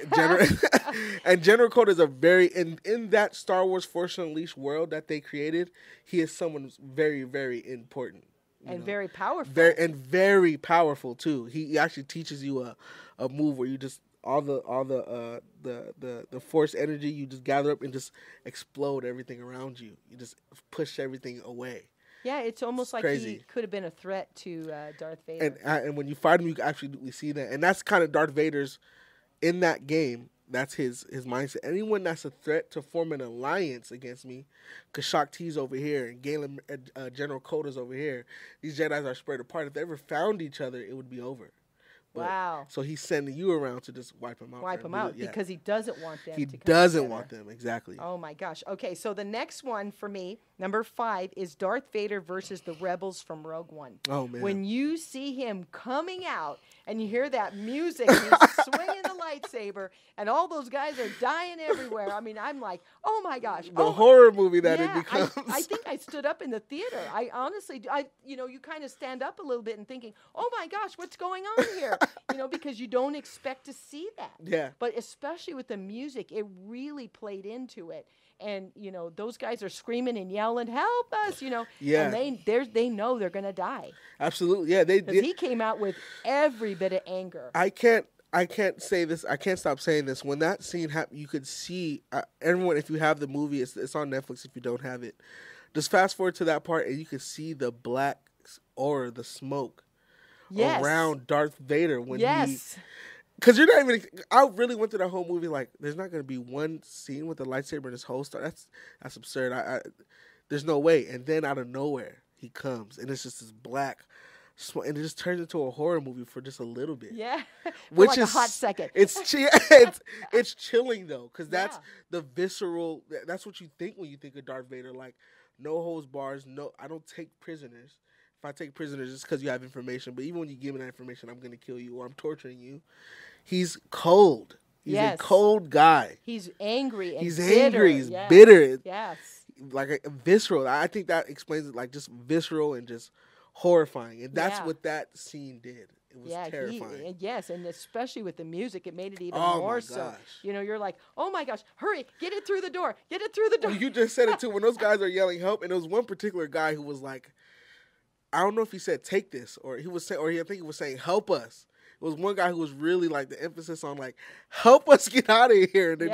And General Coda is a very, in that Star Wars Force Unleashed world that they created, he is someone who's very, very important. Very powerful. Very powerful, too. He actually teaches you a move where you just, all the force energy you just gather up and just explode everything around you. You just push everything away. Yeah, it's almost like he could have been a threat to Darth Vader. And when you fight him, you actually see that. And that's kind of Darth Vader's, in that game, that's his mindset. Anyone that's a threat to form an alliance against me, because Shaak Ti's over here and Galen, General Coda's over here, these Jedis are spread apart. If they ever found each other, it would be over. But, so he's sending you around to just wipe them out. Wipe them out because he doesn't want them. He doesn't want them, exactly. Oh, my gosh. Okay, so the next one for me, number 5, is Darth Vader versus the Rebels from Rogue One. Oh, man. When you see him coming out and you hear that music, he's swinging the lightsaber, and all those guys are dying everywhere. I mean, I'm like, oh, my gosh. The horror movie that it becomes. I think I stood up in the theater. I honestly, you know, you kind of stand up a little bit and thinking, oh, my gosh, what's going on here? You know, because you don't expect to see that. Yeah. But especially with the music, it really played into it. And, you know, those guys are screaming and yelling, help us, you know. Yeah. And they know they're going to die. Absolutely. Yeah. Because he came out with every bit of anger. I can't say this. I can't stop saying this. When that scene happened, you could see, everyone, if you have the movie, it's on Netflix if you don't have it. Just fast forward to that part and you could see the black aura, the smoke. Yes. Around Darth Vader when he, because you're not even. I really went through that whole movie like there's not going to be one scene with a lightsaber in this whole story. That's absurd. There's no way. And then out of nowhere he comes and it's just this black. And it just turns into a horror movie for just a little bit. Yeah, which like is a hot second. It's chilling though, because that's the visceral. That's what you think when you think of Darth Vader. Like no holds bars. No, I don't take prisoners. I take prisoners just because you have information, but even when you give me that information, I'm going to kill you or I'm torturing you. He's cold. He's a cold guy. He's angry. He's bitter. Yes. Like a visceral. I think that explains it, like just visceral and just horrifying. And that's what that scene did. It was terrifying. And especially with the music, it made it even more so. You know, you're like, oh my gosh, hurry, get it through the door. Get it through the door. Well, you just said it too. When those guys are yelling help, and there was one particular guy who was like, I don't know if he said take this or he was saying, or I think he was saying help us. It was one guy who was really like the emphasis on like help us get out of here. And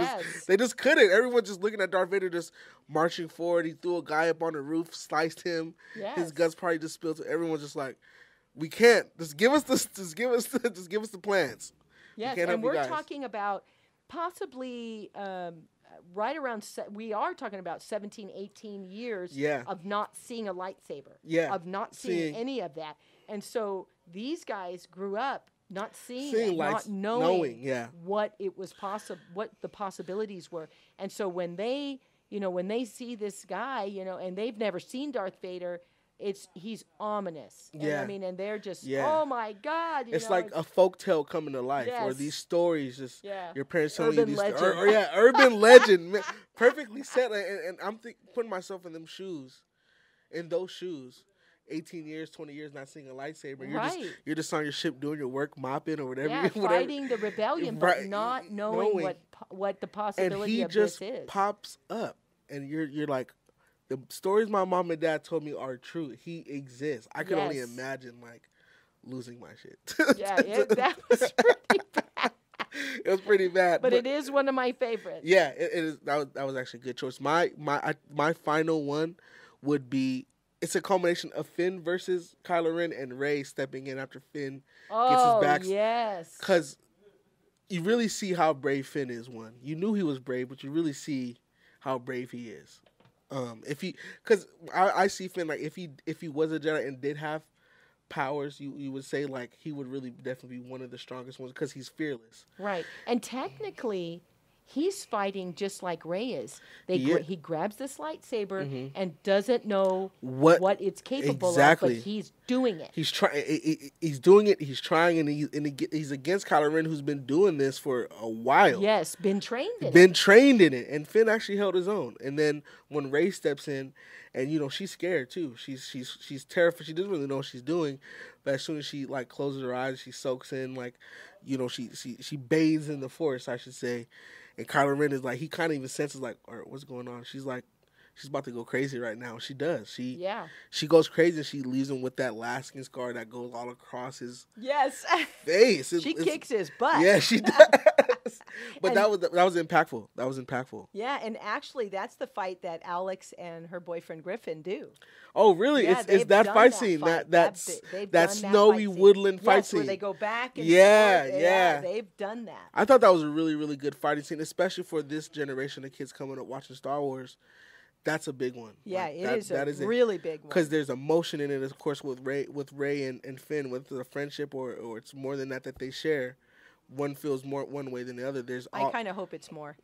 they just couldn't. Everyone just looking at Darth Vader just marching forward. He threw a guy up on the roof, sliced him. Yes. His guts probably just spilled. Everyone's just like, we can't. Just give us this. Just give us the plans. Yes, and we're talking about possibly. Right around, we are talking about 17, 18 years of not seeing a lightsaber, of not seeing any of that. And so these guys grew up not seeing it, not knowing what it was possible, what the possibilities were. And so when they, you know, when they see this guy, you know, and they've never seen Darth Vader, he's ominous. You know what I mean, and they're just, oh my God. You know, like it's, a folktale coming to life, or these stories, just your parents telling you these stories. Or, urban legend. Perfectly said. And I'm putting myself in them shoes, in those shoes. 18 years, 20 years not seeing a lightsaber. You're just on your ship doing your work, mopping or whatever. Yeah, fighting the rebellion, but not knowing what the possibility of this is. And he just pops up, and you're like, the stories my mom and dad told me are true. He exists. I could only imagine like losing my shit. That was pretty bad. It was pretty bad, but it is one of my favorites. Yeah, it is. That was actually a good choice. My final one would be. It's a culmination of Finn versus Kylo Ren and Rey stepping in after Finn gets his back. Yes. Because you really see how brave Finn is, one. You knew he was brave, but you really see how brave he is. Because I see Finn, like, if he was a Jedi and did have powers, you would say, like, he would really definitely be one of the strongest ones because he's fearless. Right. And technically... he's fighting just like Rey is. He grabs this lightsaber and doesn't know what it's capable of, but he's doing it. He's trying. He's doing it. He's trying, and he's against Kylo Ren, who's been doing this for a while. Yes, been trained in it. And Finn actually held his own. And then when Rey steps in, and you know she's scared too. She's terrified. She doesn't really know what she's doing. But as soon as she like closes her eyes, she soaks in, like, you know, she bathes in the Force, I should say. And Kylo Ren is like, he kind of even senses, like, all right, what's going on? She's like, she's about to go crazy right now. She does. She goes crazy, and she leaves him with that Alaskan scar that goes all across his face. She kicks his butt. Yeah, she does. But that was impactful. That was impactful. Yeah, and actually, that's the fight that Alex and her boyfriend Griffin do. Oh, really? Yeah, it's that fight scene. That snowy woodland fight scene. Where they go back and they've done that. I thought that was a really, really good fighting scene, especially for this generation of kids coming up watching Star Wars. That's a big one. Yeah, like, that is a really big one. Because there's emotion in it, of course, with Rey and Finn, with the friendship, or it's more than that they share. One feels more one way than the other. I kind of hope it's more.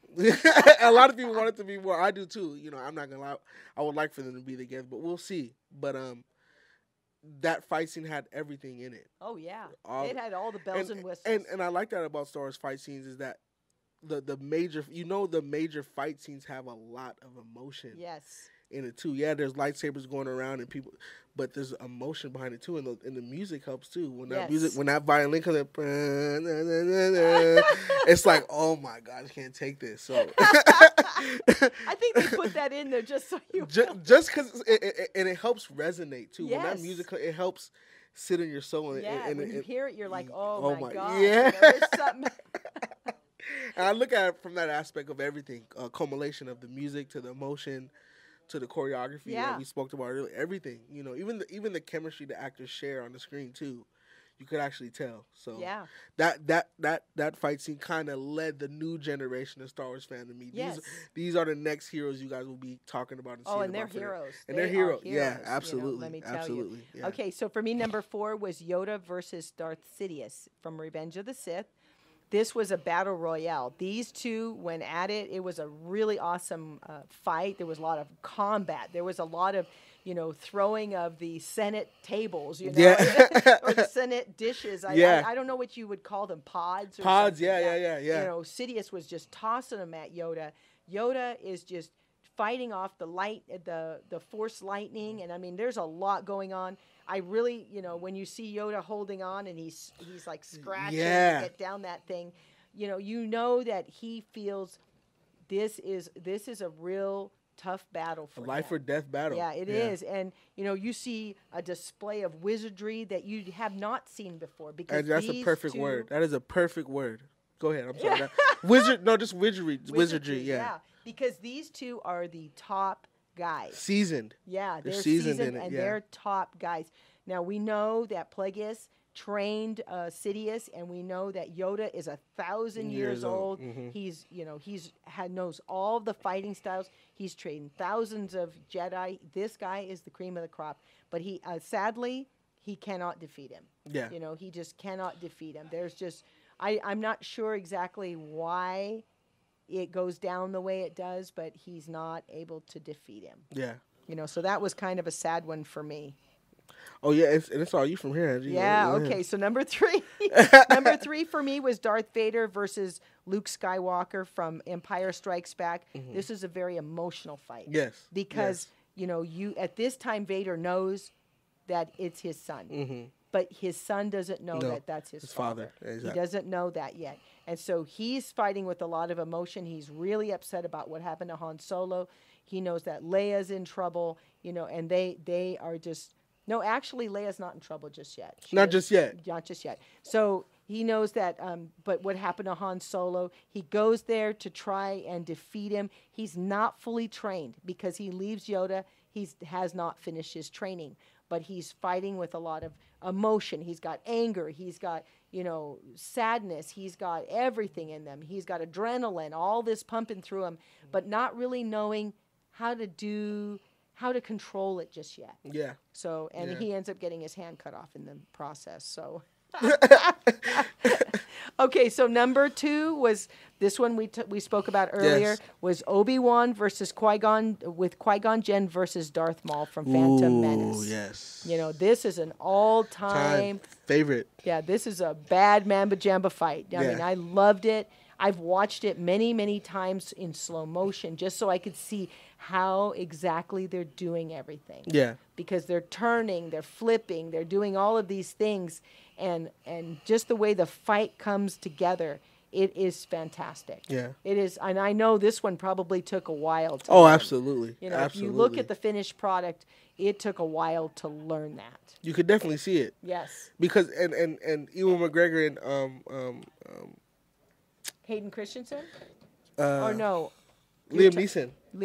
A lot of people want it to be more. I do too. You know, I'm not gonna lie. I would like for them to be together, but we'll see. But that fight scene had everything in it. Oh yeah, it had all the bells and whistles. And I like that about Star Wars fight scenes, is that the major fight scenes have a lot of emotion. Yes. In it too. Yeah, there's lightsabers going around and people, but there's emotion behind it too, and the music helps too. When that violin comes up, it's like, oh my God, I can't take this. So I think they put that in there just so you just because it helps resonate too. Yes. When that music, it helps sit in your soul. And when you hear it, you're like, oh my God, yeah. You know, there's something. And I look at it from that aspect of everything, a culmination of the music to the emotion, to the choreography that we spoke about earlier, everything, you know, even the chemistry the actors share on the screen too, you could actually tell. So that fight scene kind of led the new generation of Star Wars fan to me. Yes. These are the next heroes you guys will be talking about. And seeing they're heroes. And they're heroes. Yeah, absolutely. You know, let me tell you. Yeah. Okay, so for me, number 4 was Yoda versus Darth Sidious from Revenge of the Sith. This was a battle royale. These two went at it. It was a really awesome fight. There was a lot of combat. There was a lot of, you know, throwing of the Senate tables, you know, or the Senate dishes. I don't know what you would call them, pods. Or pods, yeah. You know, Sidious was just tossing them at Yoda. Yoda is just fighting off the Force lightning, and I mean, there's a lot going on. I really, you know, when you see Yoda holding on and he's like scratching to get down that thing, you know that he feels this is a real tough battle for him. Life or death battle. Yeah, it is. And, you know, you see a display of wizardry that you have not seen before. Because that's a perfect word. That is a perfect word. Go ahead. I'm sorry. Wizardry. Yeah. Because these two are the top guys. Seasoned. Yeah, they're seasoned in it, and they're top guys. Now, we know that Plagueis trained Sidious, and we know that Yoda is 1,000 years old. Mm-hmm. He knows all the fighting styles. He's trained thousands of Jedi. This guy is the cream of the crop. But he sadly, he cannot defeat him. Yeah. You know, he just cannot defeat him. There's just, I'm not sure exactly why it goes down the way it does, but he's not able to defeat him. Yeah. You know, so that was kind of a sad one for me. Oh, yeah, it's all you from here. Yeah, okay, so number 3. number 3 for me was Darth Vader versus Luke Skywalker from Empire Strikes Back. Mm-hmm. This is a very emotional fight. Yes. Because, you know, at this time, Vader knows that it's his son. Mm-hmm. But his son doesn't know that that's his father. Exactly. He doesn't know that yet. And so he's fighting with a lot of emotion. He's really upset about what happened to Han Solo. He knows that Leia's in trouble, you know, and they are just... No, actually, Leia's not in trouble just yet. Not just yet. So he knows that, but what happened to Han Solo, he goes there to try and defeat him. He's not fully trained because he leaves Yoda. He has not finished his training, but he's fighting with a lot of emotion. He's got anger. He's got, you know, sadness. He's got everything in them. He's got adrenaline, all this pumping through him, but not really knowing how to control it just yet. Yeah. So, and he ends up getting his hand cut off in the process. So, okay. So number 2 was this one we spoke about earlier was Obi-Wan versus Qui-Gon with Qui-Gon Jinn versus Darth Maul from Phantom Menace. Yes. You know, this is an all-time favorite. Yeah. This is a bad mamba jamba fight. I mean, I loved it. I've watched it many, many times in slow motion just so I could see how exactly they're doing everything. Yeah. Because they're turning, they're flipping, they're doing all of these things. And just the way the fight comes together, it is fantastic. Yeah. It is. And I know this one probably took a while to learn. Absolutely. You know, absolutely. If you look at the finished product, it took a while to learn that. You could definitely see it. Yes. Because, and Ewan McGregor and... Hayden Christensen? Liam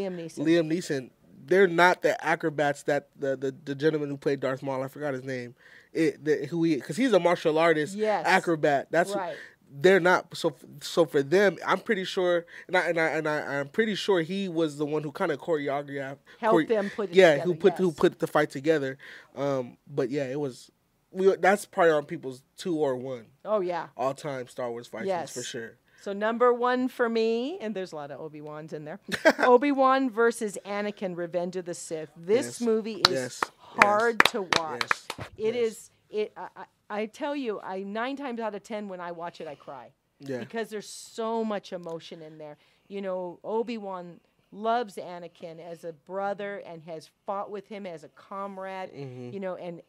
Neeson. They're not the acrobats that the gentleman who played Darth Maul, I forgot his name, because he's a martial artist, acrobat. That's right. They're not so for them. I'm pretty sure, and I'm pretty sure he was the one who kind of choreographed, helped them put it together. Who put the fight together. But yeah, it was. That's probably on people's 2 or 1. Oh yeah, all time Star Wars fight scenes for sure. So number 1 for me, and there's a lot of Obi-Wans in there, Obi-Wan versus Anakin, Revenge of the Sith. This movie is hard to watch. It is. I tell you, 9 times out of 10 when I watch it, I cry because there's so much emotion in there. You know, Obi-Wan loves Anakin as a brother and has fought with him as a comrade, you know, and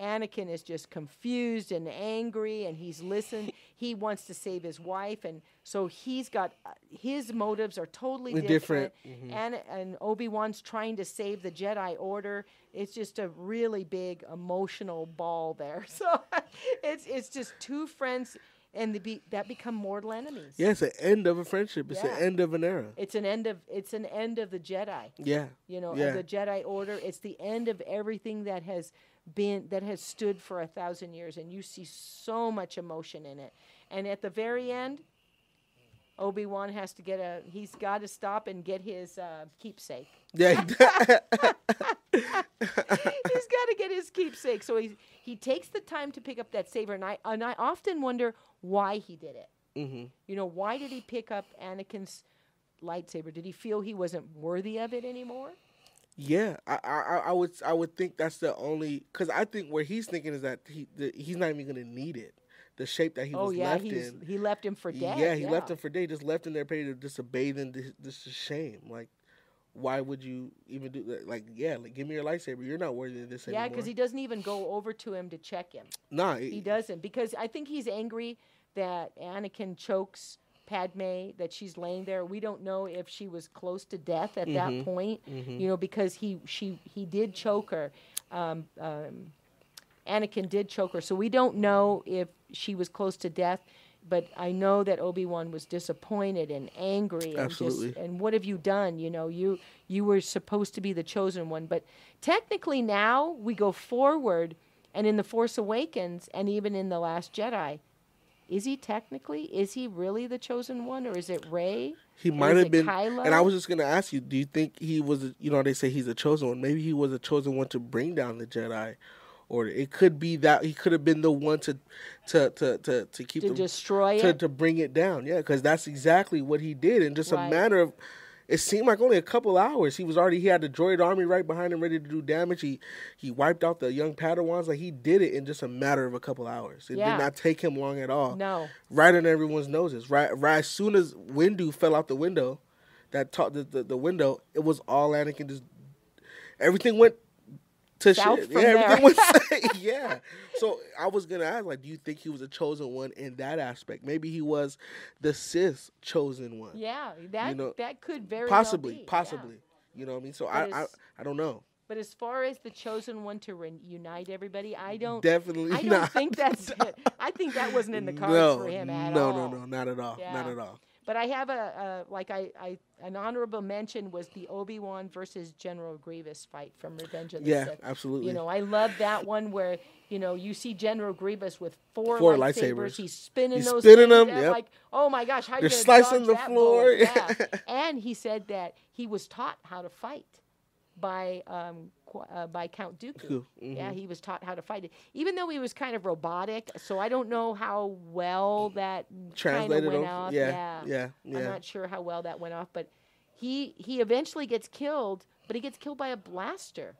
Anakin is just confused and angry, and he's listened. He wants to save his wife, and so he's got his motives are totally different. And Obi-Wan's trying to save the Jedi Order. It's just a really big emotional ball there. So it's just two friends. And that become mortal enemies. Yeah, it's the end of a friendship. It's the end of an era. It's an end of the Jedi. Yeah, you know, of the Jedi Order. It's the end of everything that has been stood for 1,000 years. And you see so much emotion in it. And at the very end, Obi-Wan has to he's got to stop and get his keepsake. Yeah, he's got to get his keepsake. So he takes the time to pick up that saber, and I often wonder why he did it. Mm-hmm. You know, why did he pick up Anakin's lightsaber? Did he feel he wasn't worthy of it anymore? Yeah, I would think that's the only, because I think where he's thinking is that he's not even going to need it. The shape that he was left in. He left him for dead. Yeah, he left him for dead. Just left him there, paid to just a bathing. This is shame. Like, why would you even do that? Like, give me your lightsaber. You're not worthy of this anymore. Yeah, because he doesn't even go over to him to check him. No. He doesn't. Because I think he's angry that Anakin chokes Padme, that she's laying there. We don't know if she was close to death at that point, you know, because he did choke her. Anakin did choke her, so we don't know if she was close to death, but I know that Obi-Wan was disappointed and angry. Absolutely. And what have you done? You know, you were supposed to be the chosen one, but technically now we go forward, and in The Force Awakens, and even in The Last Jedi, is he really the chosen one, or is it Rey? He might have been, Kylo? And I was just going to ask you, do you think he was, you know, they say he's a chosen one, maybe he was a chosen one to bring down the Jedi, or it could be that he could have been the one to keep to destroy it, to bring it down. Yeah, because that's exactly what he did in just a matter of. It seemed like only a couple hours. He was already, he had the droid army right behind him ready to do damage. He wiped out the young Padawans. Like, he did it in just a matter of a couple hours. It did not take him long at all. No. Right on everyone's noses. Right as soon as Windu fell out the window, the window, it was all Anakin. Just, everything went to South shit. Yeah, everything went yeah. So I was going to ask, like, do you think he was a chosen one in that aspect? Maybe he was the Sith chosen one. Yeah, that, you know, that could very possibly, well be. Possibly. Yeah. You know what I mean? So I don't know. But as far as the chosen one to reunite everybody, I don't think that's it. I think that wasn't in the cards for him at all. No, not at all. Yeah. Not at all. But I have an honorable mention was the Obi-Wan versus General Grievous fight from Revenge of the Sith. Yeah, absolutely. You know, I love that one where, you know, you see General Grievous with four lightsabers. He's spinning those things. Them, yep. Like, oh my gosh, how are you going to dodge that? They're slicing the floor. Yeah. And he said that he was taught how to fight by Count Dooku. Mm-hmm. Yeah, he was taught how to fight it. Even though he was kind of robotic, so I don't know how well that kind of went off. Yeah. I'm not sure how well that went off, but he eventually gets killed, but he gets killed by a blaster.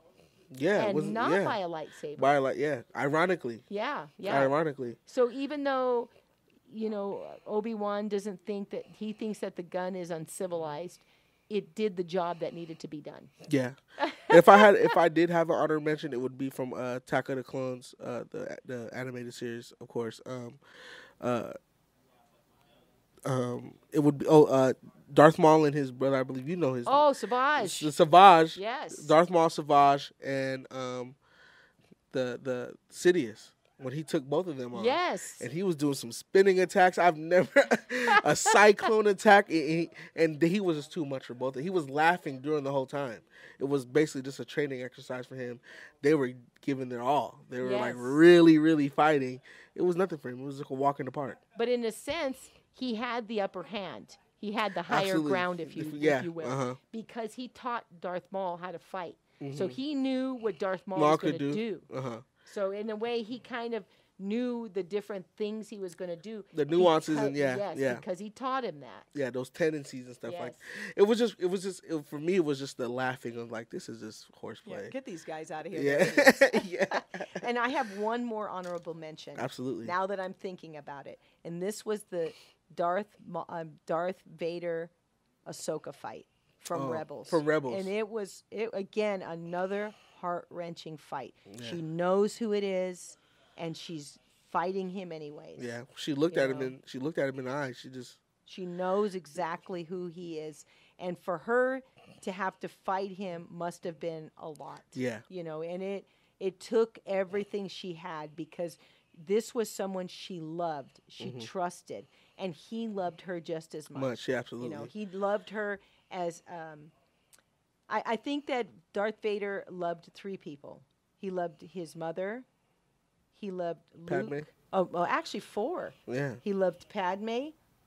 Yeah, and not by a lightsaber. Ironically. Yeah. Ironically. So even though, you know, Obi-Wan doesn't think that, he thinks that the gun is uncivilized, it did the job that needed to be done. Yeah. If I did have an honorable mention, it would be from Attack of the Clones, the animated series, of course. It would be Darth Maul and his brother, I believe you know his name. Oh, Savage. Savage. Yes. Darth Maul, Savage, and the Sidious. When he took both of them on. Yes. And he was doing some spinning attacks. I've never... a cyclone attack. And he was just too much for both. He was laughing during the whole time. It was basically just a training exercise for him. They were giving their all. They were, like, really, really fighting. It was nothing for him. It was like a walk in the park. But in a sense, he had the upper hand. He had the higher ground, if you will. Uh-huh. Because he taught Darth Maul how to fight. Mm-hmm. So he knew what Darth Maul was going to do. Uh-huh. So in a way, he kind of knew the different things he was going to do. The nuances because he taught him that. Yeah, those tendencies and stuff like that. It was just for me. It was just the laughing of like, this is just horseplay. Yeah, get these guys out of here. Yeah, And I have one more honorable mention. Absolutely. Now that I'm thinking about it, and this was the Darth Vader, Ahsoka fight from Rebels. From Rebels, and it was again another heart-wrenching fight. Yeah. She knows who it is, and she's fighting him anyways. Yeah, she looked at him and she looked at him in the eye. She knows exactly who he is, and for her to have to fight him must have been a lot. Yeah, you know, and it took everything she had because this was someone she loved, she trusted, and he loved her just as much. Yeah, absolutely. You know, he loved her as. I think that Darth Vader loved three people. He loved his mother. He loved Padme. Luke. Oh, well, actually four. Yeah. He loved Padme,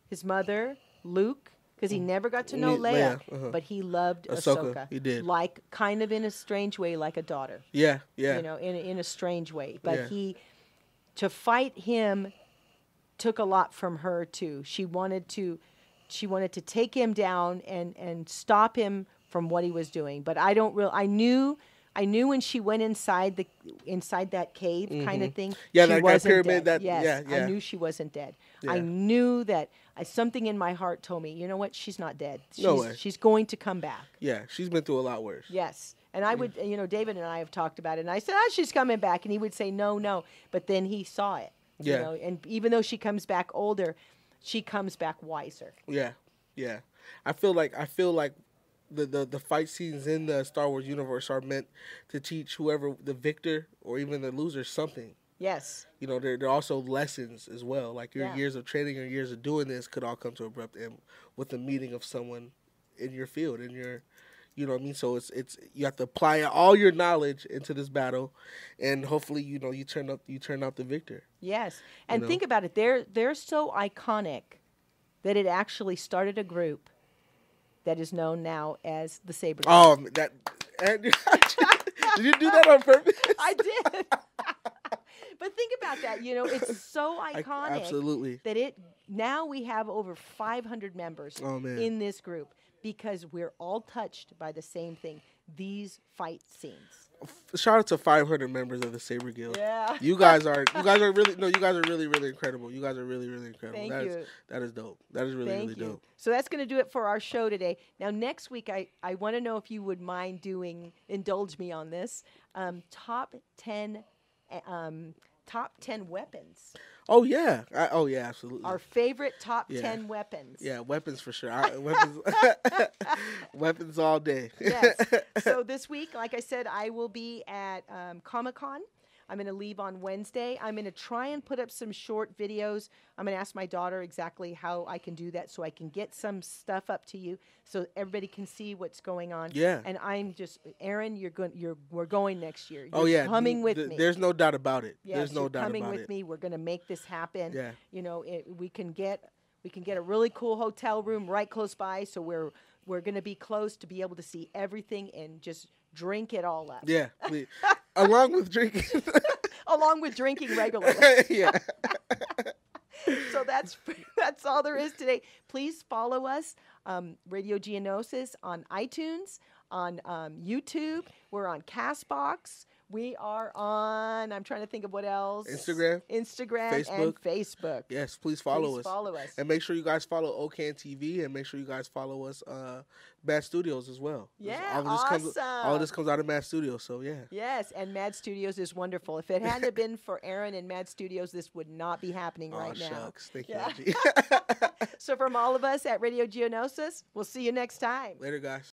his mother, Luke, because he never got to know Leia. But he loved Ahsoka. He did. Like, kind of in a strange way, like a daughter. Yeah, yeah. You know, in a strange way. But to fight him took a lot from her, too. She wanted to take him down and stop him from what he was doing, but I knew when she went inside that cave kind of thing. Yeah, she wasn't pyramid. Dead. I knew she wasn't dead. Yeah. I knew that something in my heart told me, you know what? She's not dead. She's going to come back. Yeah, she's been through a lot worse. Yes, and I would, you know, David and I have talked about it, and I said, she's coming back, and he would say, no, but then he saw it. Yeah, you know? And even though she comes back older, she comes back wiser. Yeah. I feel like. The fight scenes in the Star Wars universe are meant to teach whoever the victor or even the loser something. Yes. You know, they're also lessons as well. Like your years of training or years of doing this could all come to an abrupt end with the meeting of someone in your field, in your, you know what I mean? So it's you have to apply all your knowledge into this battle, and hopefully you turn out the victor. Yes, and think about it. They're so iconic that it actually started a group that is known now as the Saber Guild. Did you do that on purpose? I did. But think about that. You know, it's so iconic that it now we have over 500 members in this group because we're all touched by the same thing. These fight scenes. Shout out to 500 members of the Saber Guild. Yeah, you guys are really really incredible. You guys are really incredible. That is dope. That is really dope. So that's going to do it for our show today. Now next week, I want to know if you would mind indulge me on this top 10 weapons. Oh yeah, oh yeah, absolutely. Our favorite top 10 weapons. Yeah, weapons for sure. Weapons, weapons all day. Yes. So this week, like I said, I will be at Comic-Con. I'm going to leave on Wednesday. I'm going to try and put up some short videos. I'm going to ask my daughter exactly how I can do that so I can get some stuff up to you so everybody can see what's going on. Yeah. And I'm just, Aaron, we're going next year. You're coming with me. There's no doubt about it. Yes, there's no doubt about it. You're coming with me. We're going to make this happen. Yeah. You know, we can get a really cool hotel room right close by, so we're going to be close to be able to see everything and just drink it all up. Yeah. Along with drinking regularly. Yeah. So that's all there is today. Please follow us, Radio Geonosis, on iTunes, on YouTube. We're on CastBox. We are on, I'm trying to think of what else. Instagram, Facebook. And Facebook. Yes, please follow us. And make sure you guys follow OCAN TV, and make sure you guys follow us, Mad Studios as well. Yeah, all this comes out of Mad Studios, so yeah. Yes, and Mad Studios is wonderful. If it hadn't have been for Aaron and Mad Studios, this would not be happening right now. Shucks. Thank you, Angie. So from all of us at Radio Geonosis, we'll see you next time. Later, guys.